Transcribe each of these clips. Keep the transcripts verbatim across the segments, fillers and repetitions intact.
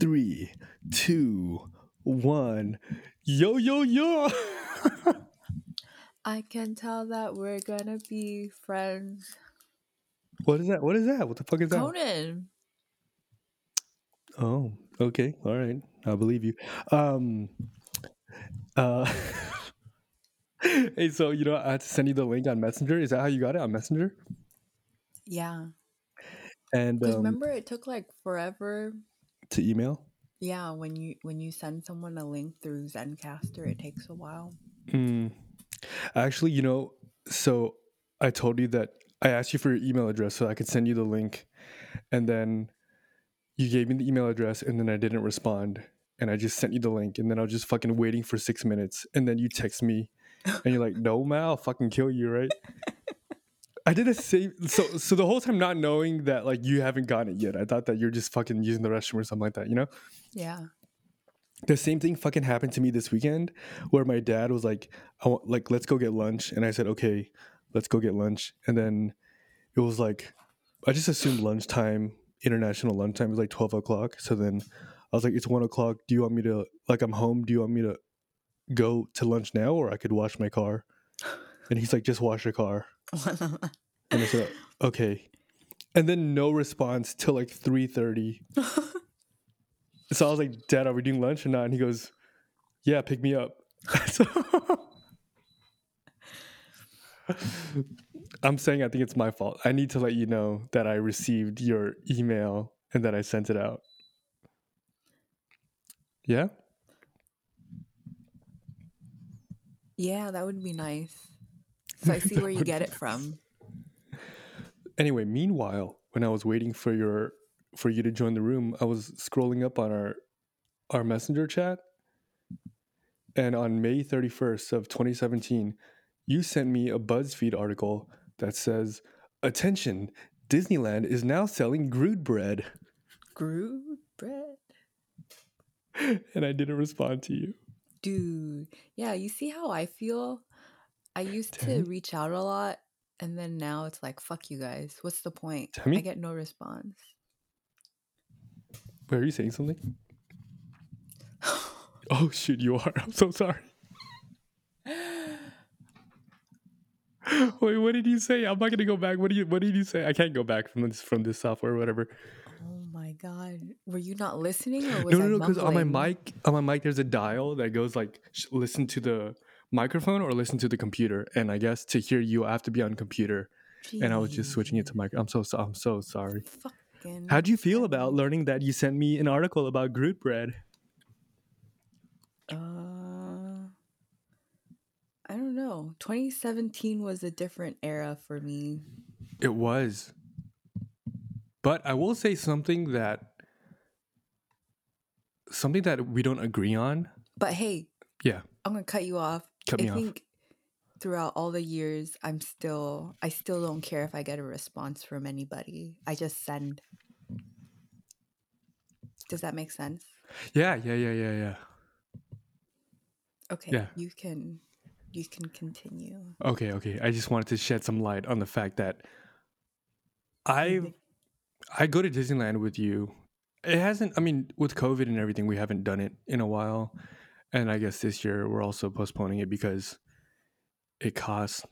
Three, two, one. Yo, yo, yo. I can tell that we're gonna be friends. What is that? What is that? What the fuck is that? Conan. Oh, okay. All right. I believe you. Um, uh, hey, so, you know, I had to send you the link on Messenger. Is that how you got it? On Messenger? Yeah. And um, remember, it took like forever to email. Yeah, when you when you send someone a link through Zencaster, it takes a while. Mm. Actually, you know, so I told you that I asked you for your email address so I could send you the link, and then you gave me the email address, and then I didn't respond, and I just sent you the link, and then I was just fucking waiting for six minutes, and then you text me, and you're like, "No, man, I'll fucking kill you," right? I did the same. So, so the whole time not knowing that, like, you haven't gotten it yet. I thought that you're just fucking using the restroom or something like that, you know? Yeah. The same thing fucking happened to me this weekend, where my dad was like, "I want, like, let's go get lunch," and I said, "Okay, let's go get lunch." And then it was like, I just assumed lunchtime, international lunchtime, was like twelve o'clock. So then I was like, "It's one o'clock. Do you want me to, like, I'm home. Do you want me to go to lunch now, or I could wash my car?" And he's like, "Just wash your car." And I said, "Okay." And then no response till like three thirty. So I was like, "Dad, are we doing lunch or not?" And he goes, "Yeah, pick me up." So I'm saying I think it's my fault. I need to let you know that I received your email and that I sent it out. Yeah? Yeah, that would be nice. So I see where you get it from. Anyway, meanwhile, when I was waiting for your for you to join the room, I was scrolling up on our our Messenger chat, and on May thirty-first of twenty seventeen, you sent me a BuzzFeed article that says, "Attention, Disneyland is now selling Groot bread." Groot bread. And I didn't respond to you. Dude, yeah, you see how I feel? I used Tammy? to reach out a lot, and then now it's like, fuck you guys. What's the point? Tammy? I get no response. Wait, are you saying something? Oh, shoot, you are. I'm so sorry. Wait, what did you say? I'm not going to go back. What do you? What did you say? I can't go back from this, from this software or whatever. Oh, my God. Were you not listening? Or was no, no, I no, because on my mic, on my mic, there's a dial that goes like, sh- listen to the microphone or listen to the computer, and I guess to hear you I have to be on computer. Jeez. And I was just switching it to mic. I'm so, so I'm so sorry. Fucking how'd you feel about learning that you sent me an article about Groot bread? uh I don't know. Twenty seventeen was a different era for me. It was, but I will say something that something that we don't agree on, but hey, yeah, I'm gonna cut you off. Cut me I think off. Throughout all the years, I'm still, I still don't care if I get a response from anybody. I just send. Does that make sense? Yeah, yeah, yeah, yeah, yeah. Okay, yeah. you can, you can continue. Okay, okay. I just wanted to shed some light on the fact that I, I go to Disneyland with you. It hasn't. I mean, with COVID and everything, we haven't done it in a while. And I guess this year we're also postponing it because it costs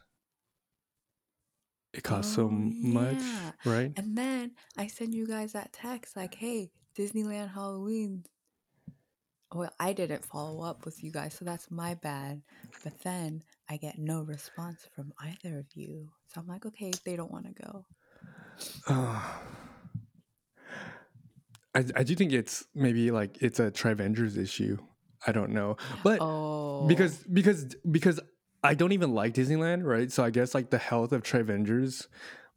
it costs oh, so yeah. much, right? And then I send you guys that text like, "Hey, Disneyland Halloween." Well, I didn't follow up with you guys, so that's my bad. But then I get no response from either of you. So I'm like, okay, they don't want to go. Uh, I I do think it's maybe like it's a Trevengers issue. I don't know, but oh. because because because I don't even like Disneyland, right? So I guess like the health of Trevengers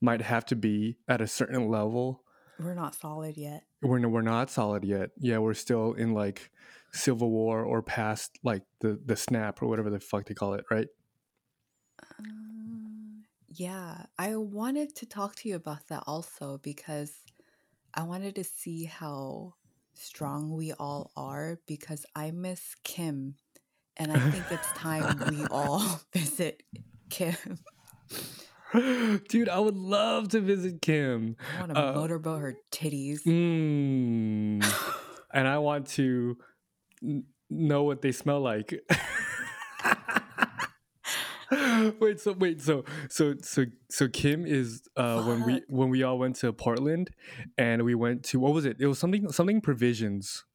might have to be at a certain level. We're not solid yet. We're we're not solid yet. Yeah, we're still in like Civil War or past like the, the snap or whatever the fuck they call it, right? Um, yeah, I wanted to talk to you about that also because I wanted to see how strong we all are, because I miss Kim, and I think it's time we all visit Kim. Dude, I would love to visit Kim. I want to uh, motorboat her titties. Mm, and I want to n- know what they smell like. wait, so wait, so so so so Kim is uh, when we when we all went to Portland, and we went to what was it? It was something something provisions.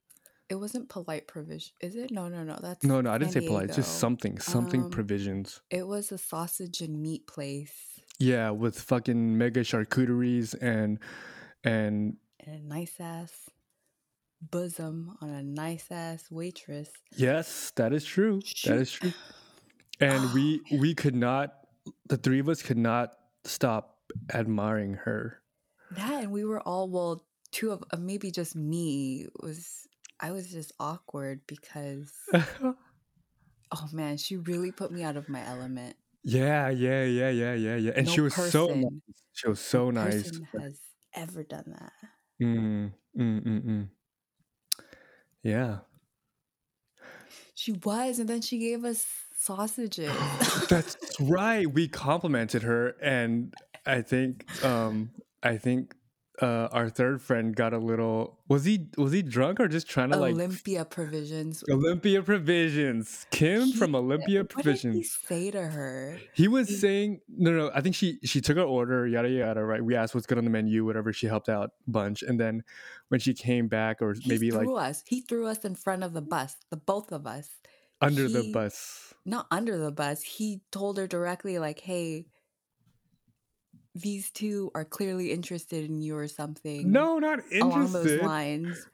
It wasn't polite provision, is it? No, no, no. That's no, no. I didn't say polite. It's just something, something um, provisions. It was a sausage and meat place. Yeah, with fucking mega charcuteries and and, and a nice ass bosom on a nice ass waitress. Yes, that is true. Shoot. That is true. And oh, we man. we could not. The three of us could not stop admiring her. That and we were all well. Two of uh, maybe just me was. I was just awkward because, oh man, she really put me out of my element. Yeah, yeah, yeah, yeah, yeah, yeah. And no she was so nice. She was so no nice. No has ever done that. Mm, mm, mm, mm. Yeah. She was, and then she gave us sausages. That's right. We complimented her, and I think, um, I think. Uh, our third friend got a little. Was he was he drunk or just trying to Olympia like Olympia Provisions? Olympia Provisions. Kim he, from Olympia Provisions. What did he say to her? He was he, saying no, no. I think she she took her order, yada yada. Right? We asked what's good on the menu, whatever. She helped out a bunch, and then when she came back, or maybe he threw like us, he threw us in front of the bus, the both of us under he, the bus. Not under the bus. He told her directly, like, "Hey, these two are clearly interested in you," or something. No, not interested. Along those lines.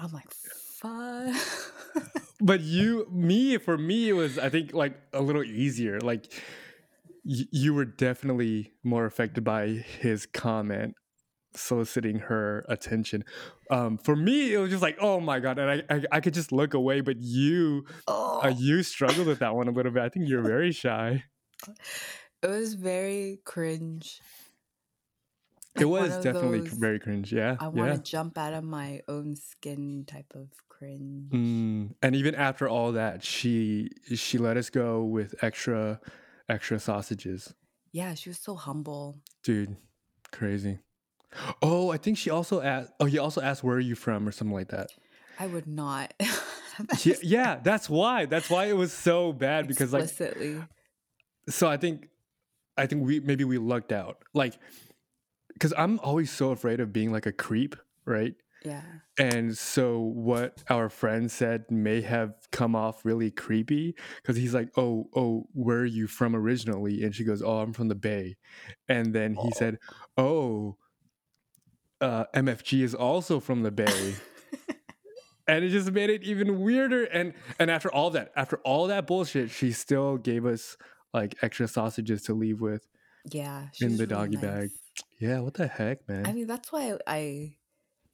I'm like, fuck. But you, me, for me, it was, I think, like a little easier. Like, y- you were definitely more affected by his comment soliciting her attention. Um, for me, it was just like, oh my God. And I, I, I could just look away, but you, oh. uh, you struggled with that one a little bit. I think you're very shy. It was very cringe. It was definitely those, very cringe, yeah. I want yeah. to jump out of my own skin type of cringe. Mm. And even after all that, she she let us go with extra extra sausages. Yeah, she was so humble. Dude, crazy. Oh, I think she also asked, oh, he also asked, where are you from or something like that. I would not. yeah, yeah, that's why. That's why it was so bad. Because explicitly. Like, so I think... I think we maybe we lucked out, like, because I'm always so afraid of being like a creep, right? Yeah. And so what our friend said may have come off really creepy, because he's like, "Oh, oh, where are you from originally?" And she goes, "Oh, I'm from the Bay." And then he oh. said, "Oh, uh, M F G is also from the Bay," and it just made it even weirder. And and after all that, after all that bullshit, she still gave us like extra sausages to leave with, yeah, in the doggy really nice. bag. Yeah, what the heck, man? I mean, that's why I, I,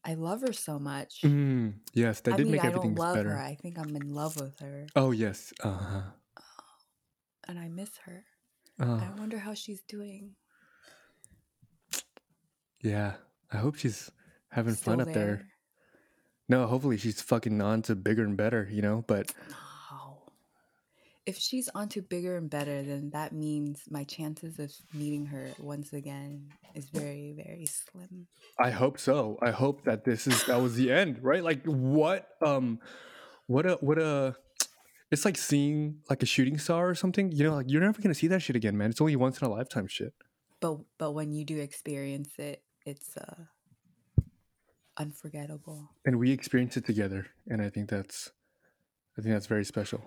I love her so much. Mm, yes, that I did mean, make I everything don't love better. Her. I think I'm in love with her. Oh yes, uh huh. Oh, and I miss her. Oh. I wonder how she's doing. Yeah, I hope she's having Still fun up there. there. No, hopefully she's fucking on to bigger and better, you know. But. If she's onto bigger and better, then that means my chances of meeting her once again is very, very slim. I hope so. I hope that this is that was the end, right? Like what, um, what a what a, it's like seeing like a shooting star or something. You know, like you're never gonna see that shit again, man. It's only once in a lifetime shit. But but when you do experience it, it's uh, unforgettable. And we experienced it together, and I think that's, I think that's very special.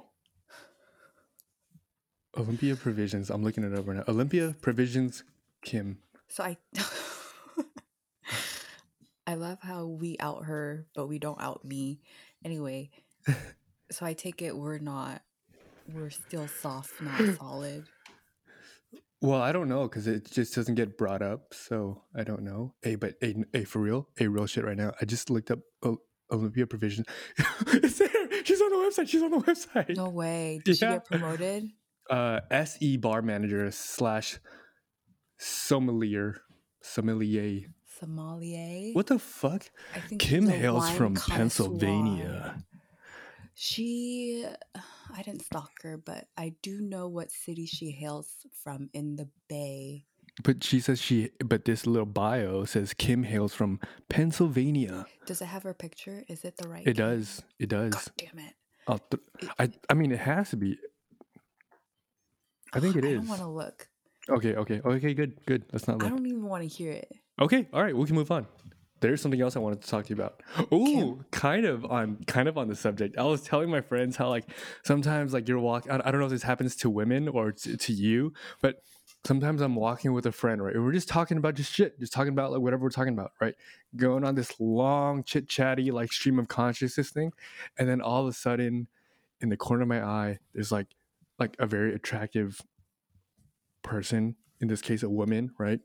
Olympia Provisions. I'm looking it over now. Olympia Provisions, Kim. So I, I love how we out her, but we don't out me. Anyway, so I take it we're not, we're still soft, not solid. Well, I don't know because it just doesn't get brought up, so I don't know. Hey, but hey, hey, for real, hey, real shit right now. I just looked up o- Olympia Provisions. It's there. She's on the website. She's on the website. No way. Did yeah. she get promoted? Uh, S E bar manager slash sommelier, sommelier, sommelier. What the fuck? I think Kim hails from Pennsylvania. She, I didn't stalk her, but I do know what city she hails from in the Bay. But she says she, but this little bio says Kim hails from Pennsylvania. Does it have her picture? Is it the right? It Kim? does. It does. God damn it. I'll th- it I, I mean, it has to be. I think it I is. I don't want to look. Okay. Okay. Okay. Good. Good. Let's not look. I don't even want to hear it. Okay. All right. We can move on. There's something else I wanted to talk to you about. Ooh, kind of on kind of on the subject. I was telling my friends how like sometimes like you're walking. I don't know if this happens to women or to, to you, but sometimes I'm walking with a friend, right? We're just talking about just shit, just talking about like whatever we're talking about, right? Going on this long chit chatty like stream of consciousness thing, and then all of a sudden, in the corner of my eye, there's like like a very attractive person. In this case, a woman, right?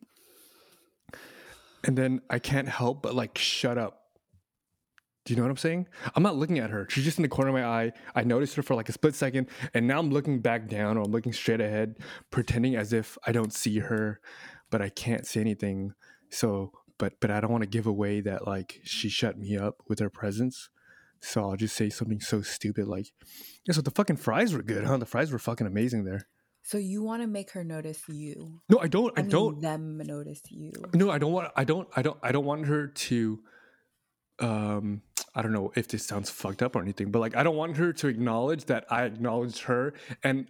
And then I can't help but like shut up. Do you know what I'm saying? I'm not looking at her. She's just in the corner of my eye. I noticed her for like a split second, and now I'm looking back down or I'm looking straight ahead, pretending as if I don't see her, but I can't say anything. So, but but I don't want to give away that like she shut me up with her presence. So I'll just say something so stupid like, yeah, so the fucking fries were good, huh? The fries were fucking amazing there. So you want to make her notice you? No, I don't. I, I mean, don't. Them notice you? No, I don't want. I don't. I don't. I don't want her to. Um, I don't know if this sounds fucked up or anything, but like, I don't want her to acknowledge that I acknowledged her, and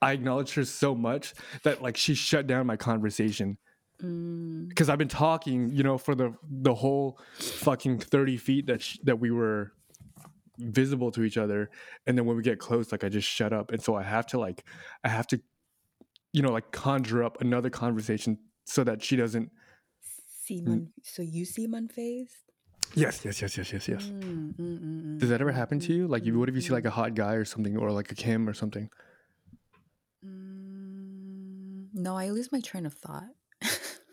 I acknowledged her so much that like she shut down my conversation because mm. I've been talking, you know, for the the whole fucking thirty feet that sh- that we were visible to each other, and then when we get close, like I just shut up, and so I have to like, I have to. You know, like conjure up another conversation so that she doesn't seem. Un- so you seem unfazed. Yes, yes, yes, yes, yes, yes. Mm, mm, mm, Does that ever happen mm, to you? Like, mm, what if you see like a hot guy or something, or like a Kim or something? Mm, no, I lose my train of thought.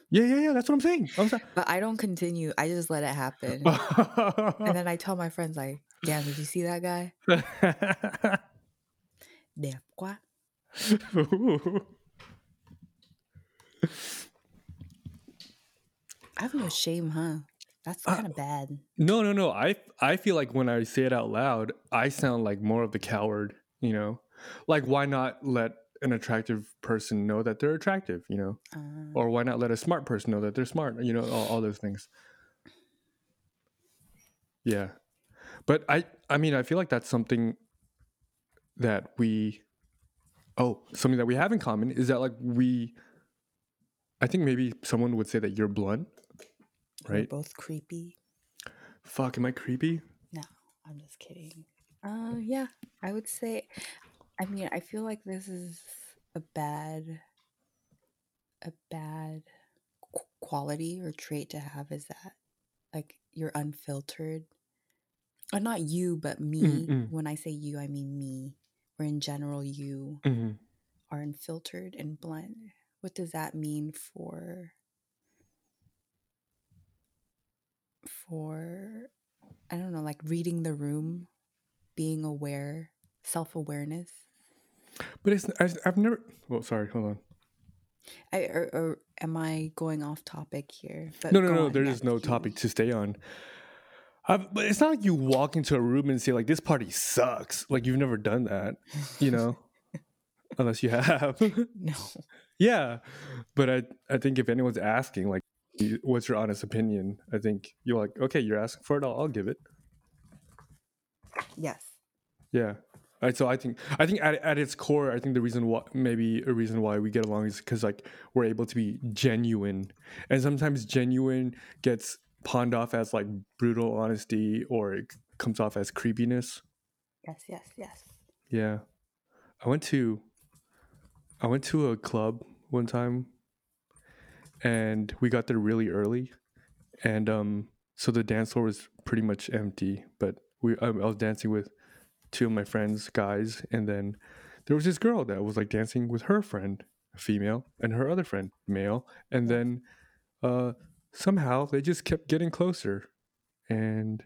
yeah, yeah, yeah. That's what I'm saying. I'm sorry. But I don't continue. I just let it happen, and then I tell my friends, like, "Damn, did you see that guy?" Damn, quoi? I have no shame, huh? That's kind of uh, bad. No, no, no. I I feel like when I say it out loud, I sound like more of the coward, you know? Like, why not let an attractive person know that they're attractive, you know? Uh, or why not let a smart person know that they're smart, you know, all, all those things. Yeah. But I, I mean, I feel like that's something that we... Oh, something that we have in common is that like we... I think maybe someone would say that you're blunt, right? We're both creepy. Fuck, am I creepy? No, I'm just kidding. Uh, yeah, I would say, I mean, I feel like this is a bad, a bad quality or trait to have is that, like, you're unfiltered. Or not you, but me. Mm-mm. When I say you, I mean me. Or in general, you mm-hmm. are unfiltered and blunt. What does that mean for for I don't know, like reading the room, being aware, self-awareness? But it's I've never. Well, sorry, hold on. I or, or am I going off topic here? But no, no, no. There is no topic to stay on. I've, but it's not like you walk into a room and say like, "This party sucks." Like you've never done that, you know. Unless you have. No. Yeah. But I, I think if anyone's asking, like, what's your honest opinion? I think you're like, okay, you're asking for it. I'll, I'll give it. Yes. Yeah. All right, so I think I think at, at its core, I think the reason why maybe a reason why we get along is because like we're able to be genuine, and sometimes genuine gets pawned off as like brutal honesty, or it comes off as creepiness. Yes. Yes. Yes. Yeah. I went to. I went to a club one time, and we got there really early, and um, so the dance floor was pretty much empty. But we, I, I was dancing with two of my friends, guys, and then there was this girl that was like dancing with her friend, female, and her other friend, male, and then uh, somehow they just kept getting closer, and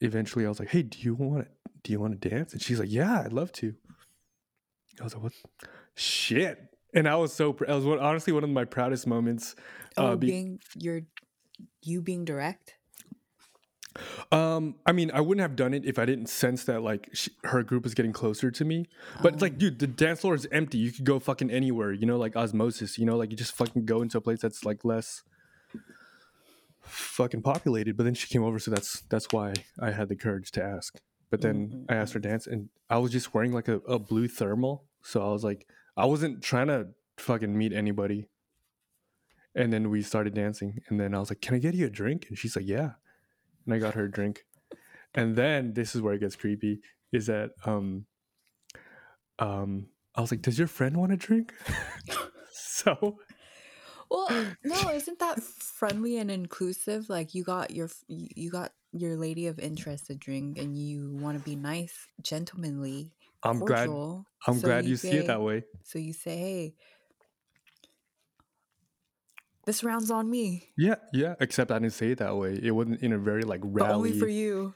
eventually I was like, "Hey, do you want to, do you want to dance?" And she's like, "Yeah, I'd love to." I was like, "What? Shit!" And I was so. Pr- I was one, honestly one of my proudest moments. Uh, oh, being be- your, you being direct. Um, I mean, I wouldn't have done it if I didn't sense that like she, her group was getting closer to me. But oh. it's like, dude, the dance floor is empty. You could go fucking anywhere, you know, like osmosis, you know, like you just fucking go into a place that's like less fucking populated. But then she came over, so that's that's why I had the courage to ask. But then mm-hmm. I asked her to dance, and I was just wearing like a, a blue thermal, so I was like, I wasn't trying to fucking meet anybody. And then we started dancing, and then I was like, "Can I get you a drink?" And she's like, "Yeah." And I got her a drink. And then this is where it gets creepy, is that um um I was like, does your friend want a drink? So well, no, isn't that friendly and inclusive? Like you got your you got your lady of interest a drink, and you want to be nice, gentlemanly, I'm cordial. glad I'm so glad you, you say, see it that way. So you say, hey, this round's on me. Yeah, yeah. Except I didn't say it that way. It wasn't in a very like rally. But only for you.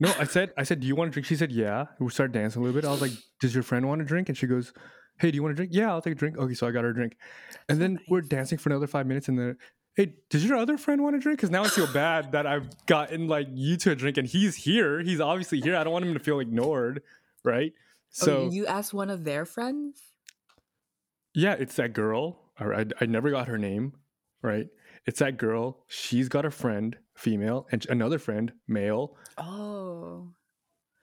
No, I said, I said, do you want a drink? She said, yeah. We started dancing a little bit. I was like, does your friend want a drink? And she goes, hey, do you want a drink? Yeah, I'll take a drink. Okay, so I got her a drink. That's and then nice. We're dancing for another five minutes. And then, hey, does your other friend want a drink? Because now I feel bad that I've gotten like you to a drink, and he's here. He's obviously here. I don't want him to feel ignored, right? So oh, you asked one of their friends? Yeah, it's that girl. I, I, I never got her name. Right, it's that girl. She's got a friend, female, and another friend, male. Oh,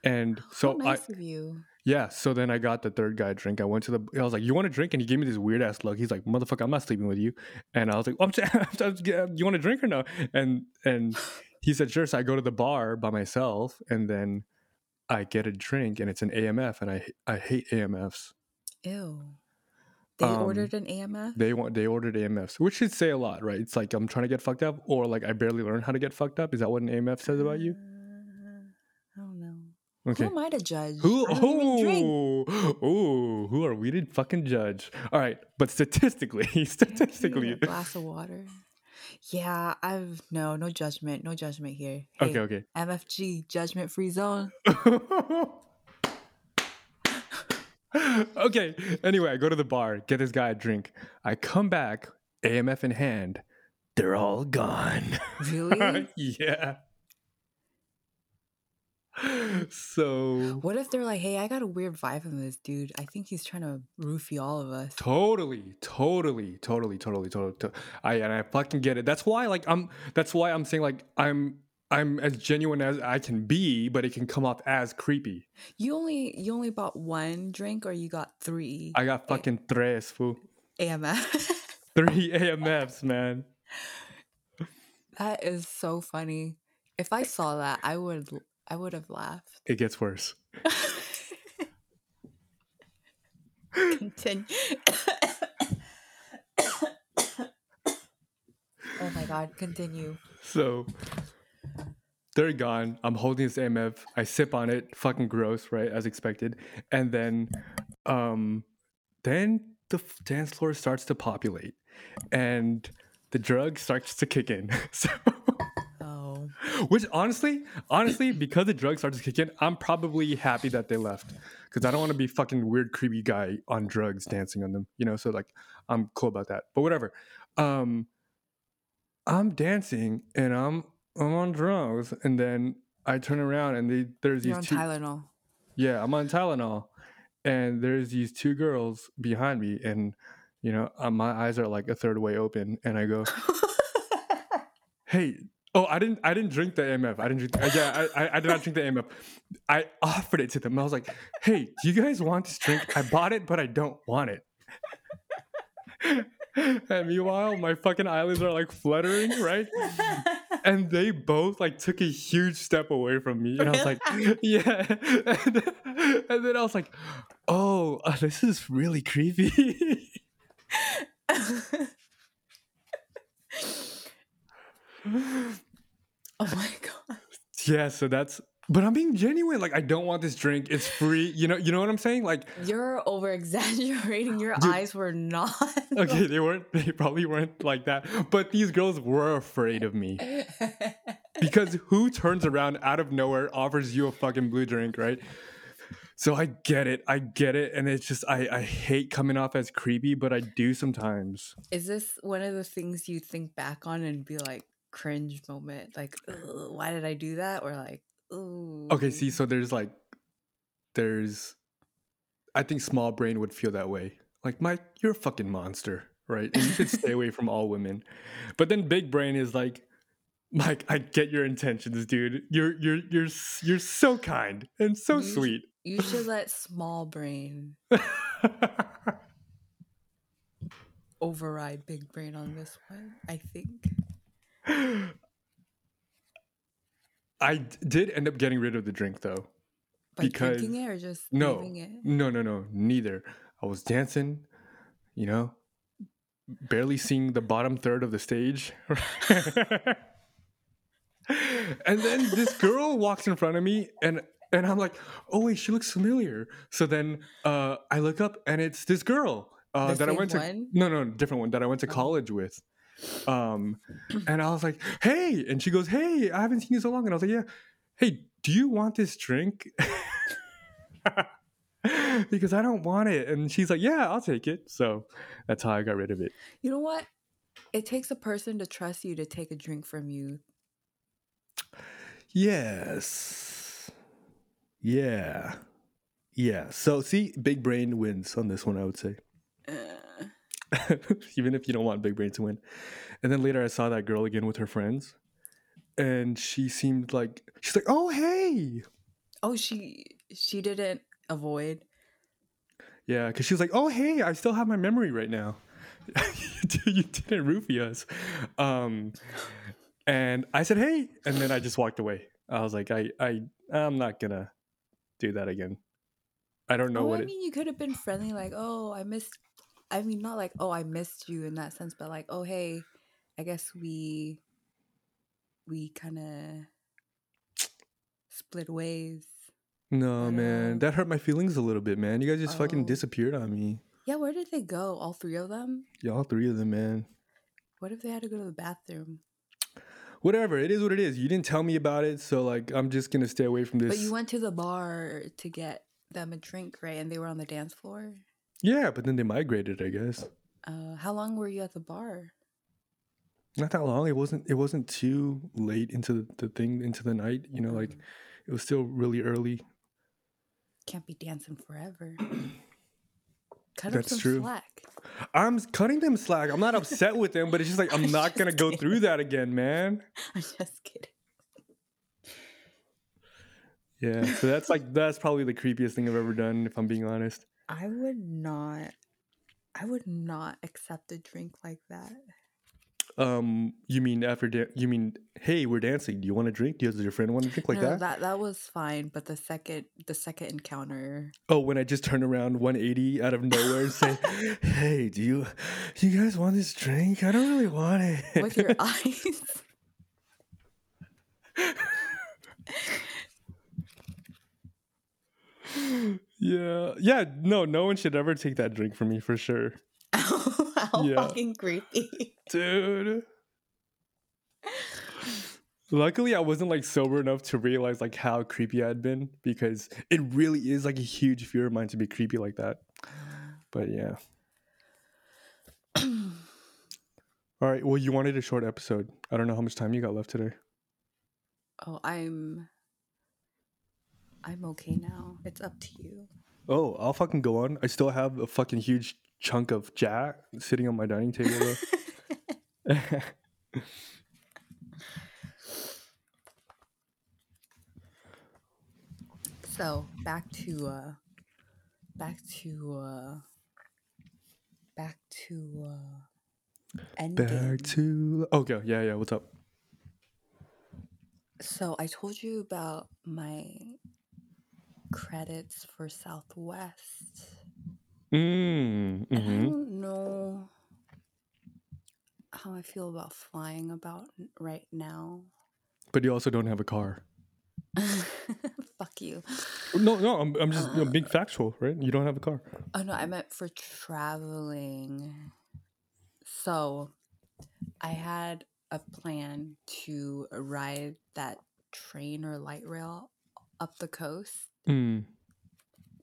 and so nice I, of you. Yeah. So then I got the third guy a drink. I went to the. I was like, "You want a drink?" And he gave me this weird ass look. He's like, "Motherfucker, I'm not sleeping with you." And I was like, oh, I'm just, I'm just, "You want a drink or no?" And and he said, "Sure." So I go to the bar by myself, and then I get a drink, and it's an A M F, and I I hate A M Fs. Ew. They um, ordered an A M F? They want. They ordered A M Fs, which should say a lot, right? It's like, I'm trying to get fucked up, or like, I barely learned how to get fucked up. Is that what an A M F says about you? Uh, I don't know. Okay. Who am I to judge? Who? Oh, oh, who are we to fucking judge? All right, but statistically, statistically, yeah, a glass of water. Yeah, I've no, no judgment, no judgment here. Hey, okay, okay. M F G, judgment free zone. Okay, anyway, I go to the bar, get this guy a drink. I come back, A M F in hand. They're all gone. Really? Yeah. So... what if they're like, hey, I got a weird vibe from this dude. I think he's trying to roofie all of us. Totally, totally, totally, totally, totally. To- I and I fucking get it. That's why, like, I'm... That's why I'm saying, like, I'm... I'm as genuine as I can be, but it can come off as creepy. You only you only bought one drink, or you got three? I got fucking A- tres, fool. A M F. Three A M Fs, man. That is so funny. If I saw that, I would I would have laughed. It gets worse. Continue. Oh my God, continue. So... they're gone. I'm holding this A M F. I sip on it. Fucking gross, right? As expected. And then, um, then the dance floor starts to populate, and the drug starts to kick in. So, oh. Which honestly, honestly, because the drug starts to kick in, I'm probably happy that they left, because I don't want to be fucking weird, creepy guy on drugs dancing on them, you know. So like, I'm cool about that. But whatever. Um, I'm dancing, and I'm. I'm on drugs, and then I turn around, and they, there's You're these two... You're on Tylenol. Yeah, I'm on Tylenol, and there's these two girls behind me, and, you know, uh, my eyes are like a third way open, and I go, hey, oh, I didn't I didn't drink the A M F. I didn't drink... Yeah, I, I, I did not drink the A M F. I offered it to them. I was like, hey, do you guys want this drink? I bought it, but I don't want it. And meanwhile, my fucking eyelids are like fluttering, right? And they both like took a huge step away from me, and I was like, yeah. And then, and then I was like, oh, uh, this is really creepy. Oh my God. Yeah, so that's, but I'm being genuine. Like, I don't want this drink. It's free. You know, you know what I'm saying? Like, you're over exaggerating. Your dude, eyes were not. Okay, they weren't. They probably weren't like that. But these girls were afraid of me, because who turns around out of nowhere, offers you a fucking blue drink, right? So I get it. I get it. And it's just, I, I hate coming off as creepy, but I do sometimes. Is this one of the things you think back on and be like, cringe moment, like, why did I do that? Or like, ooh. Okay, see, so there's like, there's, I think small brain would feel that way. Like, Mike, you're a fucking monster, right? And you should stay away from all women. But then big brain is like, Mike, I get your intentions, dude. You're you're you're you're so kind and so you sweet. Sh- you should let small brain override big brain on this one, I think. I did end up getting rid of the drink though. By because drinking it or just no, leaving it? No, no, no, neither. I was dancing, you know, barely seeing the bottom third of the stage. And then this girl walks in front of me, and and I'm like, oh wait, she looks familiar. So then uh, I look up, and it's this girl uh, the that same I went one? to no, no, different one that I went to college with. Um, and I was like, hey, and she goes, hey, I haven't seen you so long, and I was like, yeah, hey, do you want this drink? Because I don't want it, and she's like, yeah, I'll take it. So that's how I got rid of it. You know what? It takes a person to trust you to take a drink from you. Yes. Yeah. Yeah. So see, big brain wins on this one, I would say. Uh. Even if you don't want big brain to win. And then later I saw that girl again with her friends. And she seemed like, she's like, oh, hey. Oh, she she didn't avoid. Yeah, because she was like, oh, hey, I still have my memory right now. You didn't roofie us. Um And I said, hey, and then I just walked away. I was like, I, I, I'm not going to do that again. I don't know oh, what I it... mean, you could have been friendly, like, oh, I missed... I mean, not like, oh, I missed you in that sense, but like, oh, hey, I guess we, we kind of split ways. No, man. That hurt my feelings a little bit, man. You guys just oh. fucking disappeared on me. Yeah, where did they go? All three of them? Yeah, all three of them, man. What if they had to go to the bathroom? Whatever, it is what it is. You didn't tell me about it, so like I'm just gonna stay away from this. But you went to the bar to get them a drink, right? And they were on the dance floor? Yeah, but then they migrated, I guess. Uh, how long were you at the bar? Not that long. It wasn't it wasn't too late into the, the thing, into the night, you know, mm-hmm. like it was still really early. Can't be dancing forever. Cut That's them some true. slack. I'm cutting them slack. I'm not upset with them, but it's just like, I'm, I'm not going to go through that again, man. I'm just kidding. Yeah, so that's like, that's probably the creepiest thing I've ever done, if I'm being honest. I would not, I would not accept a drink like that. Um, you mean after, da- you mean, hey, we're dancing. Do you want a drink? Does your friend want a drink like no, that? that? That was fine. But the second, the second encounter. Oh, when I just turn around one eighty out of nowhere and say, hey, do you, you guys want this drink? I don't really want it. With your eyes. yeah. Yeah. No, no one should ever take that drink from me for sure. How yeah. fucking creepy. Dude. Luckily, I wasn't like sober enough to realize like how creepy I'd been, because it really is like a huge fear of mine to be creepy like that. But yeah. All right. Well, you wanted a short episode. I don't know how much time you got left today. Oh, I'm. I'm okay now. It's up to you. Oh, I'll fucking go on. I still have a fucking huge chunk of jack sitting on my dining table. So back to uh back to uh back to uh endgame. Back to okay yeah yeah what's up? So I told you about my credits for Southwest. Mm, mm-hmm. I don't know how I feel about flying about right now. But you also don't have a car. Fuck you. No, no, I'm, I'm just uh, you know, being factual, right? You don't have a car. Oh, no, I meant for traveling. So I had a plan to ride that train or light rail up the coast mm.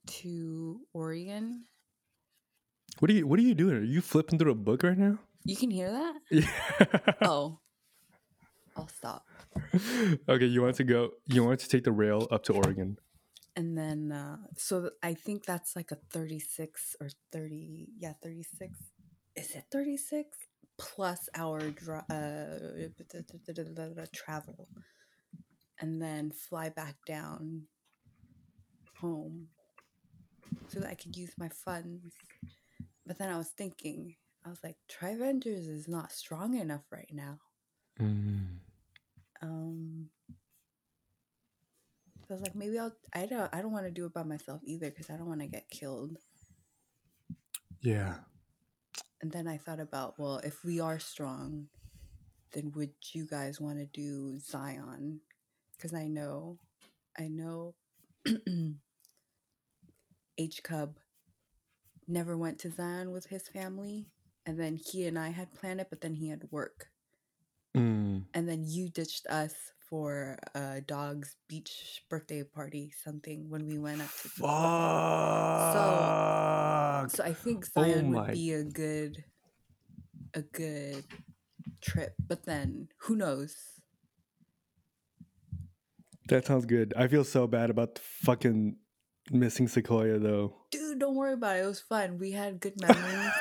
to Oregon. What are you? What are you doing? Are you flipping through a book right now? You can hear that? Yeah. Oh. I'll stop. Okay, you want to go, you want to take the rail up to Oregon. And then, uh, so I think that's like a thirty-six or thirty, yeah, thirty-six. Is it thirty-six? Plus hour dr- uh, travel. And then fly back down home so that I could use my funds. But then I was thinking, I was like, Trevengers is not strong enough right now. Mm. Um, so I was like, maybe I'll. I don't. I don't want to do it by myself either because I don't want to get killed. Yeah. And then I thought about, well, if we are strong, then would you guys want to do Zion? Because I know, I know, H Cub never went to Zion with his family, and then he and I had planned it, but then he had work. Mm. And then you ditched us for a dog's beach birthday party, something, when we went up to the so, so I think Zion oh would be a good a good trip, but then who knows? That sounds good. I feel so bad about the fucking missing Sequoia though. Dude, don't worry about it. It was fun. We had good memories.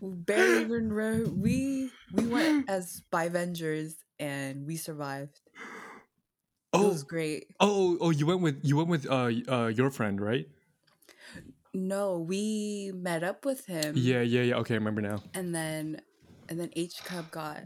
We barely even re- we we went as Bivengers and we survived. Oh, it was great. Oh, oh, you went with you went with uh, uh your friend, right? No, we met up with him. Yeah, yeah, yeah. Okay, I remember now. And then, and then H Cub got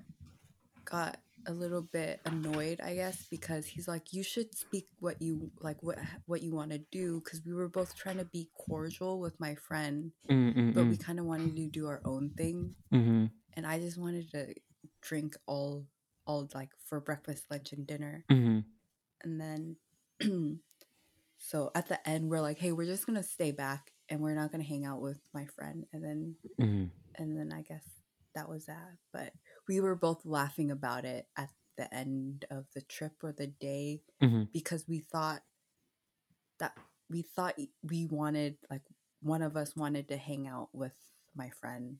got a little bit annoyed, I guess, because he's like, you should speak what you like, what what you want to do, because we were both trying to be cordial with my friend, mm-mm-mm. but we kind of wanted to do our own thing, mm-hmm. and I just wanted to drink all all like for breakfast, lunch, and dinner, mm-hmm. and then so at the end we're like, hey, we're just gonna stay back and we're not gonna hang out with my friend, and then mm-hmm. and then I guess that was that, but we were both laughing about it at the end of the trip or the day, mm-hmm. because we thought that we thought we wanted, like, one of us wanted to hang out with my friend.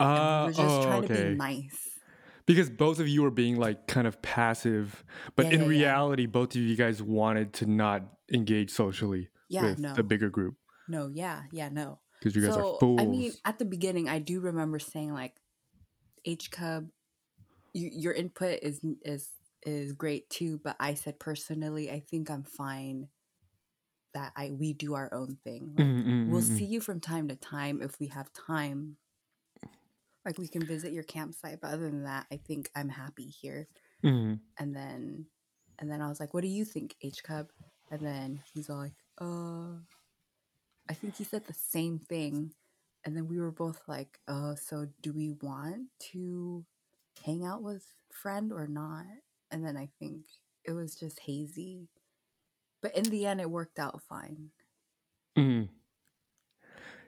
Uh, and we were just oh, trying okay. to be nice. Because both of you were being, like, kind of passive, but yeah, in yeah, reality, yeah. both of you guys wanted to not engage socially yeah, with no. the bigger group. No, yeah, yeah, no. Because you guys so, are fools. I mean, at the beginning, I do remember saying, like, H Cub, you, your input is is is great too, but I said personally, I think I'm fine that I we do our own thing. Like, mm-hmm, we'll mm-hmm. see you from time to time if we have time. Like, we can visit your campsite, but other than that, I think I'm happy here. Mm-hmm. And then, and then I was like, "What do you think, H Cub?" And then he's all like, "Uh, I think he said the same thing." And then we were both like, oh, so do we want to hang out with friend or not? And then I think it was just hazy. But in the end, it worked out fine. Mm.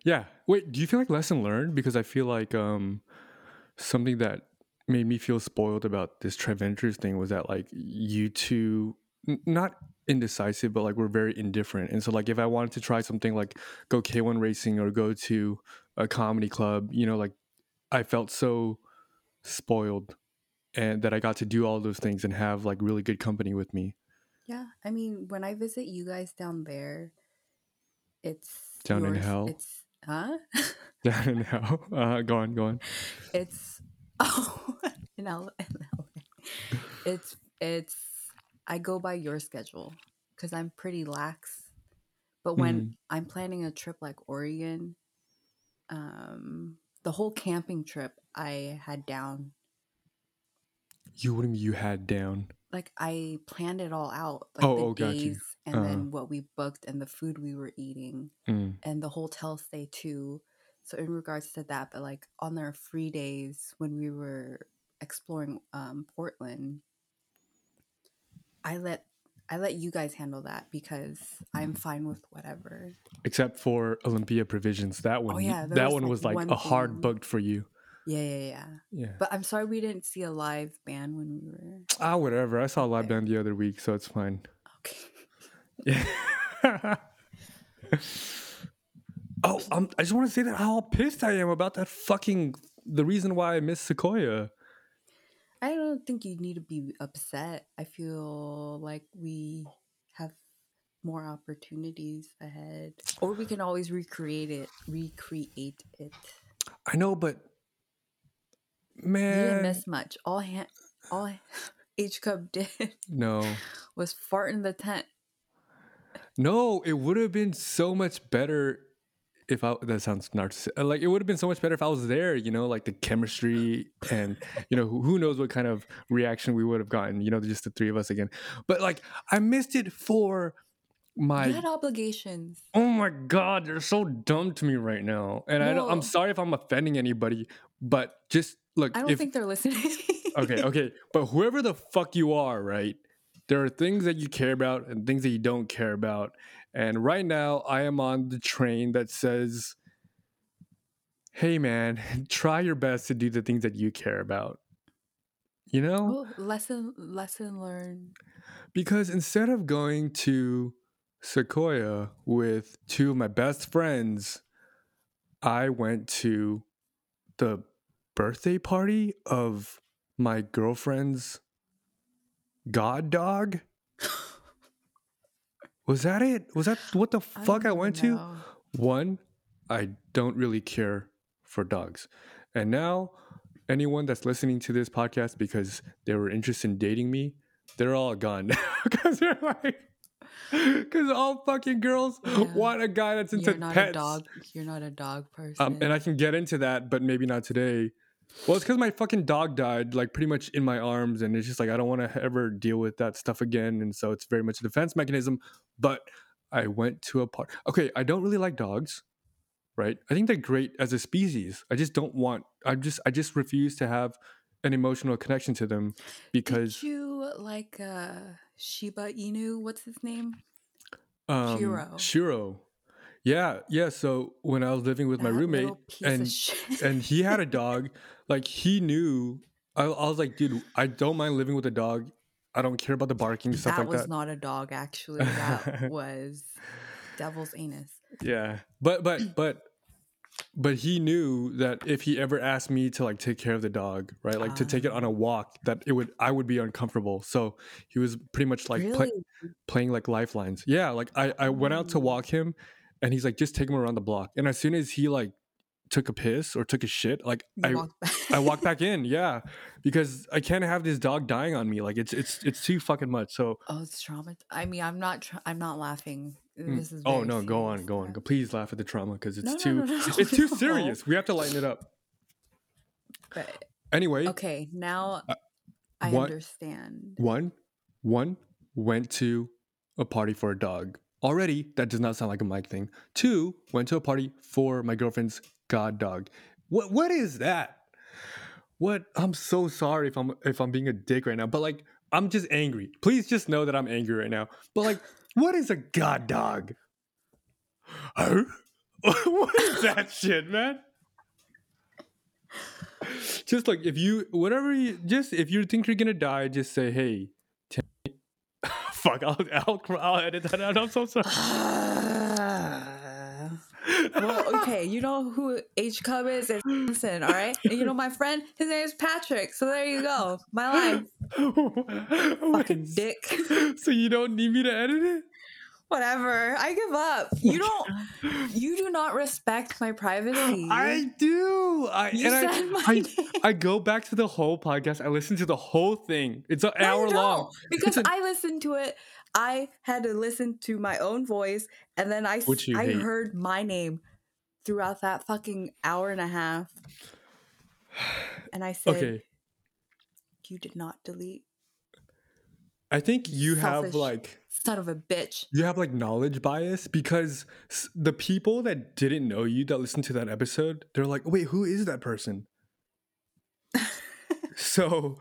Yeah. Wait, do you feel like lesson learned? Because I feel like um, something that made me feel spoiled about this Trevengers thing was that, like, you two, n- not indecisive, but, like, we're very indifferent. And so, like, if I wanted to try something like go K one racing or go to a comedy club, you know, like, I felt so spoiled and that I got to do all those things and have, like, really good company with me. Yeah. I mean, when I visit you guys down there, it's down yours, in hell. It's huh? Down in hell. Uh, go on, go on. It's oh in L- It's it's I go by your schedule because I'm pretty lax. But when mm. I'm planning a trip like Oregon, um, the whole camping trip I had down. You what do you mean you had down? Like, I planned it all out. Like oh, the oh, days got you. And uh-huh. then what we booked and the food we were eating mm. and the hotel stay too. So in regards to that, but, like, on our free days when we were exploring um, Portland, I let I let you guys handle that because I'm fine with whatever. Except for Olympia Provisions, that one. Oh, yeah, that was one like was like one a thing. Hard bug for you. Yeah, yeah, yeah, yeah. But I'm sorry we didn't see a live band when we were. Ah, whatever. I saw a live band the other week, so it's fine. Okay. Yeah. oh, I'm, I just want to say that how pissed I am about that fucking the reason why I missed Sequoia. I don't think you need to be upset. I feel like we have more opportunities ahead, or we can always recreate it. Recreate it. I know, but man, you didn't miss much. All ha- all H Cub did no was fart in the tent. No, it would have been so much better if I, that sounds narcissistic. Like it would have been so much better if I was there, you know, like the chemistry and, you know, who, who knows what kind of reaction we would have gotten, you know, just the three of us again. But like, I missed it for my... You had obligations. Oh my God, you're so dumb to me right now. And no. I don't, I'm sorry if I'm offending anybody, but just look. I don't if, think they're listening. okay, okay. But whoever the fuck you are, right? There are things that you care about and things that you don't care about. And right now, I am on the train that says, hey, man, try your best to do the things that you care about. You know? Ooh, lesson, lesson learned. Because instead of going to Sequoia with two of my best friends, I went to the birthday party of my girlfriend's god dog. Was that it? Was that what the fuck I, I went know. to? One, I don't really care for dogs. And now, anyone that's listening to this podcast because they were interested in dating me, they're all gone now. Because they're like, because all fucking girls yeah. want a guy that's into You're not pets. A dog. You're not a dog person. Um, and I can get into that, but maybe not today. Well, it's because my fucking dog died, like, pretty much in my arms, and it's just like, I don't want to ever deal with that stuff again, and so it's very much a defense mechanism, but I went to a park. Okay, I don't really like dogs, right? I think they're great as a species. I just don't want, I just, I just refuse to have an emotional connection to them because... Did you like uh, Shiba Inu? What's his name? Um, Shiro. Shiro. Yeah, yeah. So when I was living with my that roommate and and he had a dog, like he knew, I, I was like, dude, I don't mind living with a dog. I don't care about the barking, stuff that like that. That was not a dog, actually. That was devil's anus. Yeah. But, but, but, but he knew that if he ever asked me to like take care of the dog, right? Like uh, to take it on a walk, that it would, I would be uncomfortable. So he was pretty much like really? play, playing like lifelines. Yeah. Like I, I went out to walk him. And he's like, just take him around the block. And as soon as he like took a piss or took a shit, like I, I walked back in. Yeah, because I can't have this dog dying on me. Like it's it's it's too fucking much. So oh, it's trauma. I mean, I'm not tra- I'm not laughing. This is oh no, serious. go on, go on. Please laugh at the trauma because it's no, too no, no, no, no, it's too no. serious. We have to lighten it up. But anyway, okay, now uh, I one, understand. One, one went to a party for a dog. Already, that does not sound like a mic thing. Two, went to a party for my girlfriend's god dog. What what is that? What I'm so sorry if I'm if I'm being a dick right now, but like I'm just angry. Please just know that I'm angry right now. But like, what is a god dog? What is that shit, man? Just like if you whatever you just if you think you're gonna die, just say, hey. Fuck, I'll, I'll, I'll edit that out. I'm so sorry. Uh, well, okay. You know who H Cub is? It's Vincent, all right? And you know my friend? His name is Patrick. So there you go. My life. Fucking dick. So you don't need me to edit it? Whatever. I give up. You don't, you do not respect my privacy. I do. I you and said I, my I, name. I go back to the whole podcast. I listen to the whole thing. It's an no, hour long. Because an, I listened to it. I had to listen to my own voice. And then I, I heard my name throughout that fucking hour and a half. And I said, okay. You did not delete. I think you Selfish. have like... Son of a bitch. You have like knowledge bias because the people that didn't know you that listened to that episode, they're like, wait, who is that person? So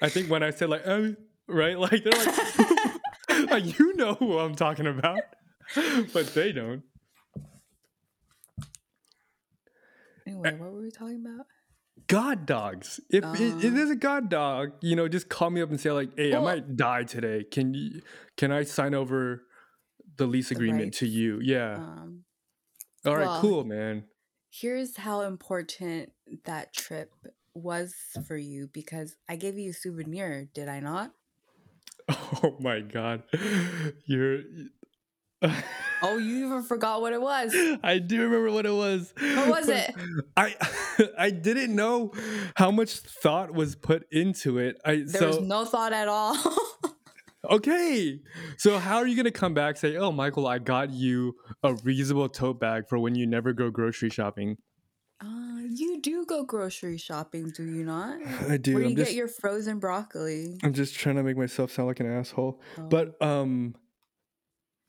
I think when I said like, oh, right, like they're like, like, you know who I'm talking about, but they don't. Anyway, what were we talking about? God dogs. If uh, it, it is a god dog, you know, just call me up and say like, hey, well, I might die today. Can you, can I sign over the lease agreement right. to you? Yeah. Um, All right, well, cool, man. Here's how important that trip was for you because I gave you a souvenir, did I not? Oh my God. You're... Oh, you even forgot what it was. I do remember what it was. What was it? I I didn't know how much thought was put into it. I, there so, was no thought at all. Okay. So how are you going to come back and say, oh, Michael, I got you a reusable tote bag for when you never go grocery shopping? Uh, you do go grocery shopping, do you not? I do. Where do you just, get your frozen broccoli? I'm just trying to make myself sound like an asshole. Oh. But... um.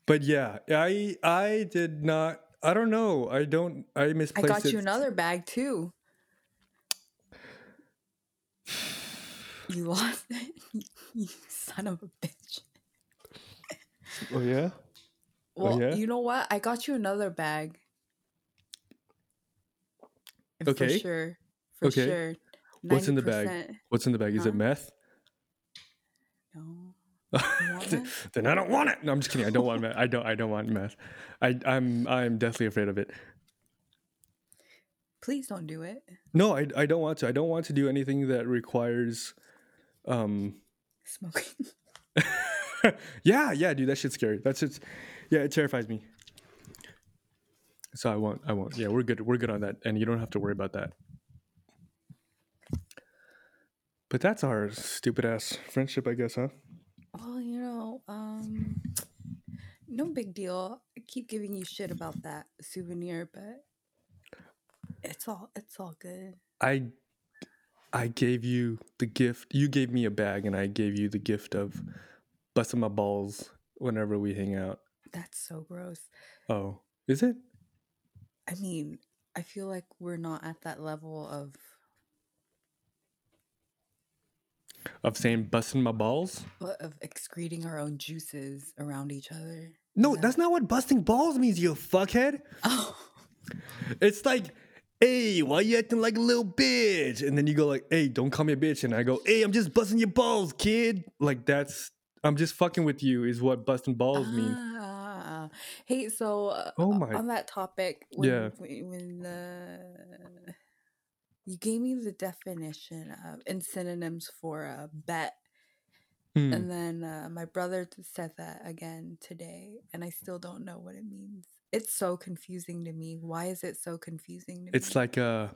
But yeah, I I did not, I don't know. I don't, I misplaced it. I got it. You another bag too. You lost it? You son of a bitch. Oh yeah? Well, oh, yeah? You know what? I got you another bag. Okay. For sure. For okay. sure. What's in the bag? What's in the bag? Is huh? it meth? No. Then I don't want it. No, I'm just kidding. I don't want meth. I don't. I don't want meth. I, I'm. I'm deathly afraid of it. Please don't do it. No, I. I don't want to. I don't want to do anything that requires, um, smoking. yeah, yeah, dude. That shit's scary. That's it's. Yeah, it terrifies me. So I won't. I won't. Yeah, we're good. We're good on that, and you don't have to worry about that. But that's our stupid ass friendship, I guess, huh? Well, you know, um, no big deal. I keep giving you shit about that souvenir, but it's all it's all good. I I gave you the gift. You gave me a bag, and I gave you the gift of busting my balls whenever we hang out. That's so gross. Oh, is it? I mean, I feel like we're not at that level of Of saying busting my balls? But of excreting our own juices around each other. No, that... that's not what busting balls means, you fuckhead. Oh. It's like, hey, why you acting like a little bitch? And then you go like, hey, don't call me a bitch. And I go, hey, I'm just busting your balls, kid. Like that's, I'm just fucking with you is what busting balls ah. mean. Hey, so uh, oh my. on that topic, when, yeah. when, when uh... you gave me the definition of and synonyms for a bet. Mm. And then uh, my brother said that again today, and I still don't know what it means. It's so confusing to me. Why is it so confusing to me? It's like, uh,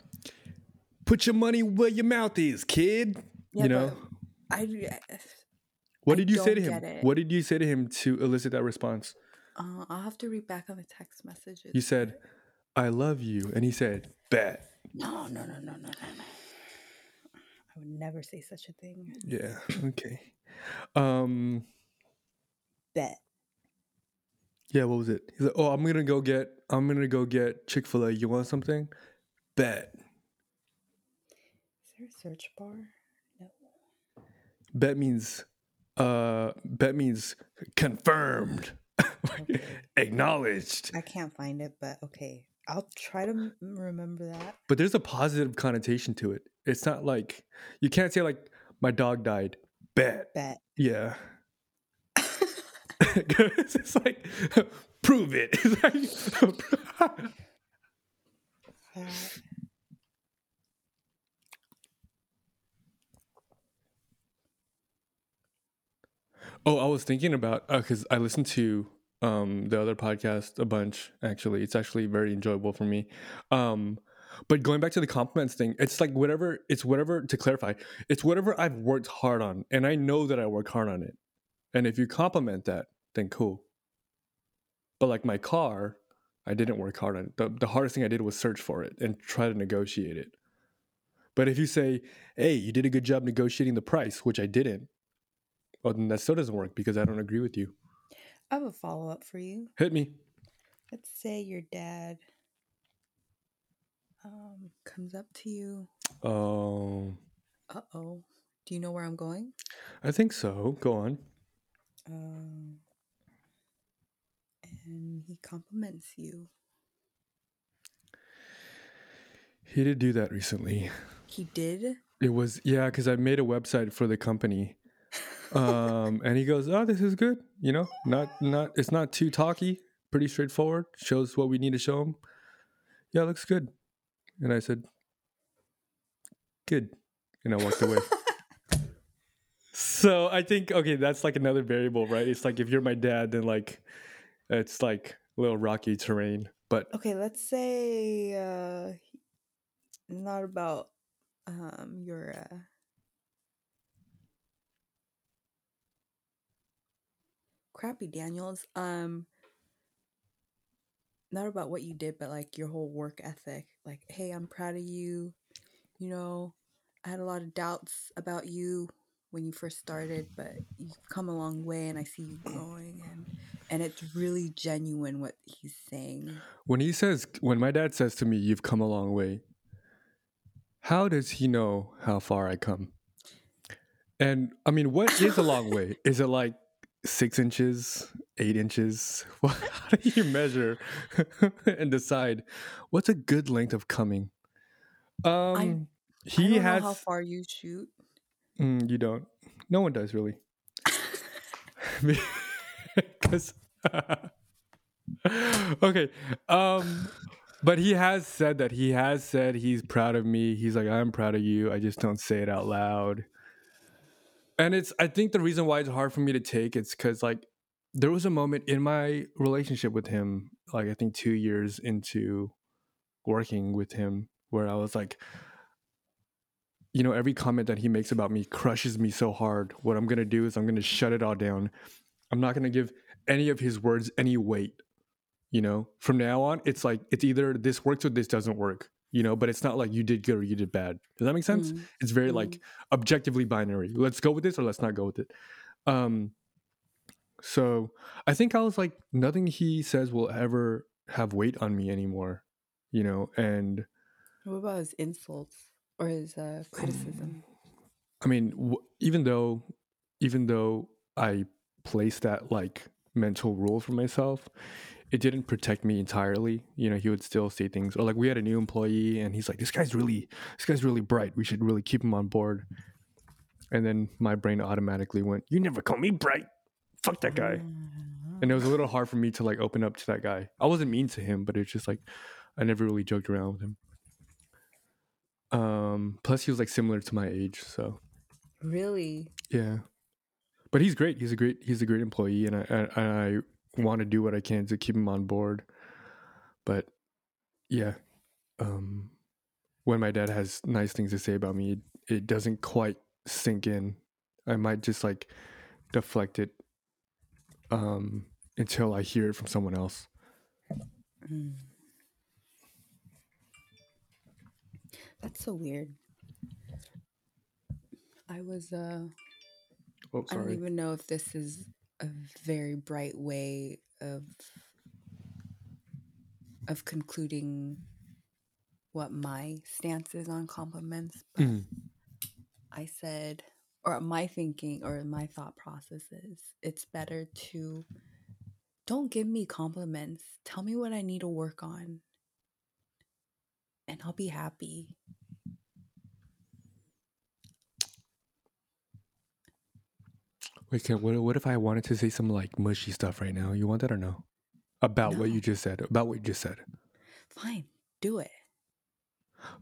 put your money where your mouth is, kid. Yeah, you know? I, I, what did I you say to him? What did you say to him to elicit that response? Uh, I'll have to read back on the text messages. You said, I love you. And he said, bet. No, no, no, no, no, no. I would never say such a thing. Yeah. Okay. Um, Bet. Yeah. What was it? He's like, "Oh, I'm gonna go get. I'm gonna go get Chick-fil-A. You want something? Bet." Is there a search bar? No. Bet means, uh, bet means confirmed, okay. Acknowledged. I can't find it, but okay. I'll try to m- remember that. But there's a positive connotation to it. It's not like, you can't say like, my dog died. Bet. Bet. Yeah. It's like, prove it. It's like, oh, I was thinking about, because uh, I listened to, Um, the other podcast a bunch, actually. It's actually very enjoyable for me. Um, but going back to the compliments thing, it's like whatever, it's whatever, to clarify, it's whatever I've worked hard on. And I know that I work hard on it. And if you compliment that, then cool. But like my car, I didn't work hard on it. The, the hardest thing I did was search for it and try to negotiate it. But if you say, hey, you did a good job negotiating the price, which I didn't, well, then that still doesn't work because I don't agree with you. I have a follow-up for you. Hit me. Let's say your dad um, comes up to you. Oh. Uh, Uh-oh. Do you know where I'm going? I think so. Go on. Um, and he compliments you. He did do that recently. He did? It was, yeah, because I made a website for the company. um and he goes, oh, this is good, you know, not not it's not too talky, pretty straightforward, shows what we need to show him. Yeah, it looks good. And I said, good. And I walked away. So I think, okay, that's like another variable, right? It's like if you're my dad, then like it's like a little rocky terrain. But okay, let's say uh, not about um, your... Uh... Crappy Daniels. Um, not about what you did, but like your whole work ethic. Like, hey, I'm proud of you. You know, I had a lot of doubts about you when you first started, but you've come a long way, and I see you growing. And and it's really genuine what he's saying. When he says, when my dad says to me, "You've come a long way," how does he know how far I come? And I mean, what is a long way? Is it like Six inches, eight inches? What, how do you measure and decide what's a good length of coming? Um, I, he I don't has, know how far you shoot. Mm, you don't. No one does really. Because okay, um, but he has said that he has said he's proud of me. He's like, I'm proud of you. I just don't say it out loud. And it's, I think the reason why it's hard for me to take it's because like there was a moment in my relationship with him, like I think two years into working with him, where I was like, you know, every comment that he makes about me crushes me so hard. What I'm going to do is I'm going to shut it all down. I'm not going to give any of his words any weight, you know, from now on. It's like, it's either this works or this doesn't work, you know, but it's not like you did good or you did bad. Does that make sense? Mm. It's very mm. like objectively binary. Let's go with this or let's not go with it. Um, so I think I was like, nothing he says will ever have weight on me anymore, you know, and... What about his insults or his uh, criticism? I mean, w- even though, even though I placed that like mental rule for myself, it didn't protect me entirely. You know, he would still say things. Or like we had a new employee and he's like, this guy's really, this guy's really bright. We should really keep him on board. And then my brain automatically went, you never call me bright. Fuck that guy. And it was a little hard for me to like open up to that guy. I wasn't mean to him, but it's just like, I never really joked around with him. Um, plus he was like similar to my age. So really? Yeah. But he's great. He's a great, he's a great employee. And I, and I, want to do what I can to keep him on board. But yeah, um, when my dad has nice things to say about me, it, it doesn't quite sink in. I might just like deflect it um, until I hear it from someone else. Mm. That's so weird. I was, uh, oh, sorry. I don't even know if this is a very bright way of of concluding what my stance is on compliments, but mm. I said, or my thinking or my thought process is, it's better to don't give me compliments, tell me what I need to work on and I'll be happy. Okay, what, what if I wanted to say some like mushy stuff right now? You want that or no? About no. what you just said. About what you just said. Fine, do it.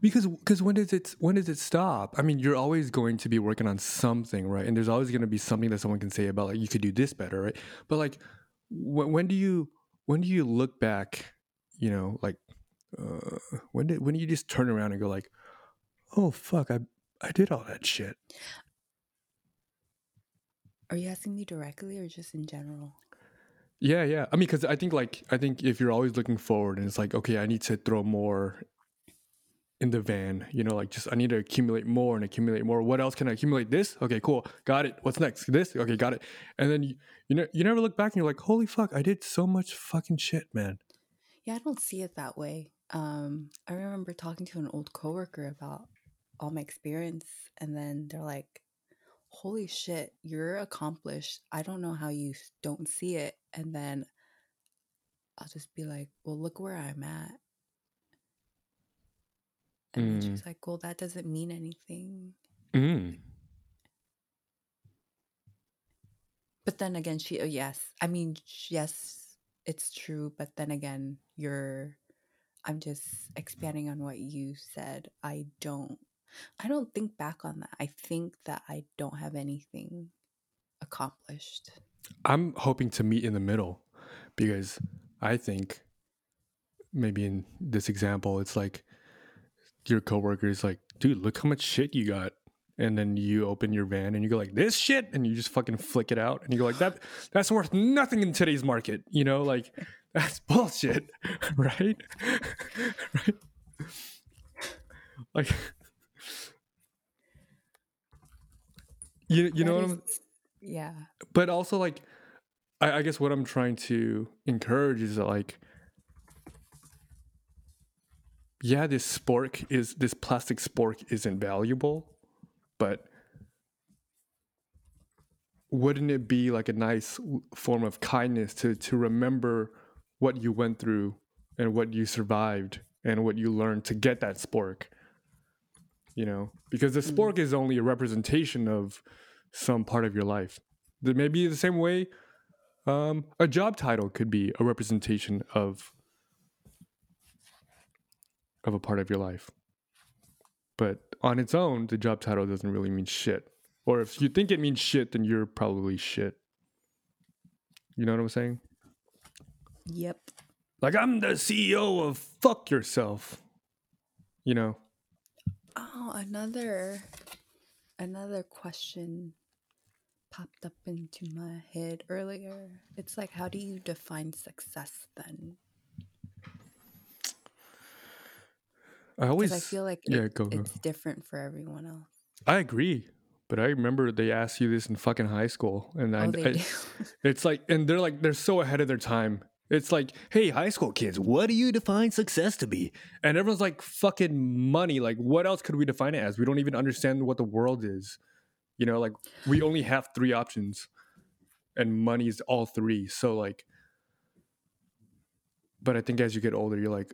Because because when does it when does it stop? I mean, you're always going to be working on something, right? And there's always going to be something that someone can say about like you could do this better, right? But like when, when do you when do you look back? You know, like uh, when did when do you just turn around and go like, oh fuck, I I did all that shit. Are you asking me directly or just in general? Yeah, yeah. I mean, because I think like, I think if you're always looking forward and it's like, okay, I need to throw more in the van, you know, like just, I need to accumulate more and accumulate more. What else can I accumulate? This? Okay, cool. Got it. What's next? This? Okay, got it. And then, you, you know, you never look back and you're like, holy fuck, I did so much fucking shit, man. Yeah, I don't see it that way. Um, I remember talking to an old coworker about all my experience and then they're like, holy shit, you're accomplished. I don't know how you don't see it. And then I'll just be like, well, look where I'm at. And mm. then she's like, well, that doesn't mean anything. Mm. But then again, she, oh, yes. I mean, yes, it's true. But then again, you're, I'm just expanding on what you said. I don't, I don't think back on that. I think that I don't have anything accomplished. I'm hoping to meet in the middle, because I think maybe in this example, it's like your coworker is like, dude, look how much shit you got. And then you open your van and you go like, this shit. And you just fucking flick it out. And you go like, that that's worth nothing in today's market. You know, like that's bullshit. Right? Right? Like, you, you know what I'm... Yeah. But also like, I, I guess what I'm trying to encourage is that like, yeah, this spork is, this plastic spork is invaluable, but wouldn't it be like a nice form of kindness to to remember what you went through and what you survived and what you learned to get that spork, you know? Because the spork is only a representation of some part of your life. Maybe the same way um, a job title could be a representation of of a part of your life. But on its own, the job title doesn't really mean shit. Or if you think it means shit, then you're probably shit. You know what I'm saying? Yep. Like, I'm the C E O of Fuck Yourself. You know? Oh, another, another question popped up into my head earlier. It's like, how do you define success then? I always I feel like it, yeah, go, go. It's different for everyone else. I agree, but I remember they asked you this in fucking high school, and oh, I, they I, do. It's like, and they're like, they're so ahead of their time. It's like, hey, high school kids, what do you define success to be? And everyone's like, fucking money. Like, what else could we define it as? We don't even understand what the world is. You know, like we only have three options, and money is all three. So like, but I think as you get older, you're like,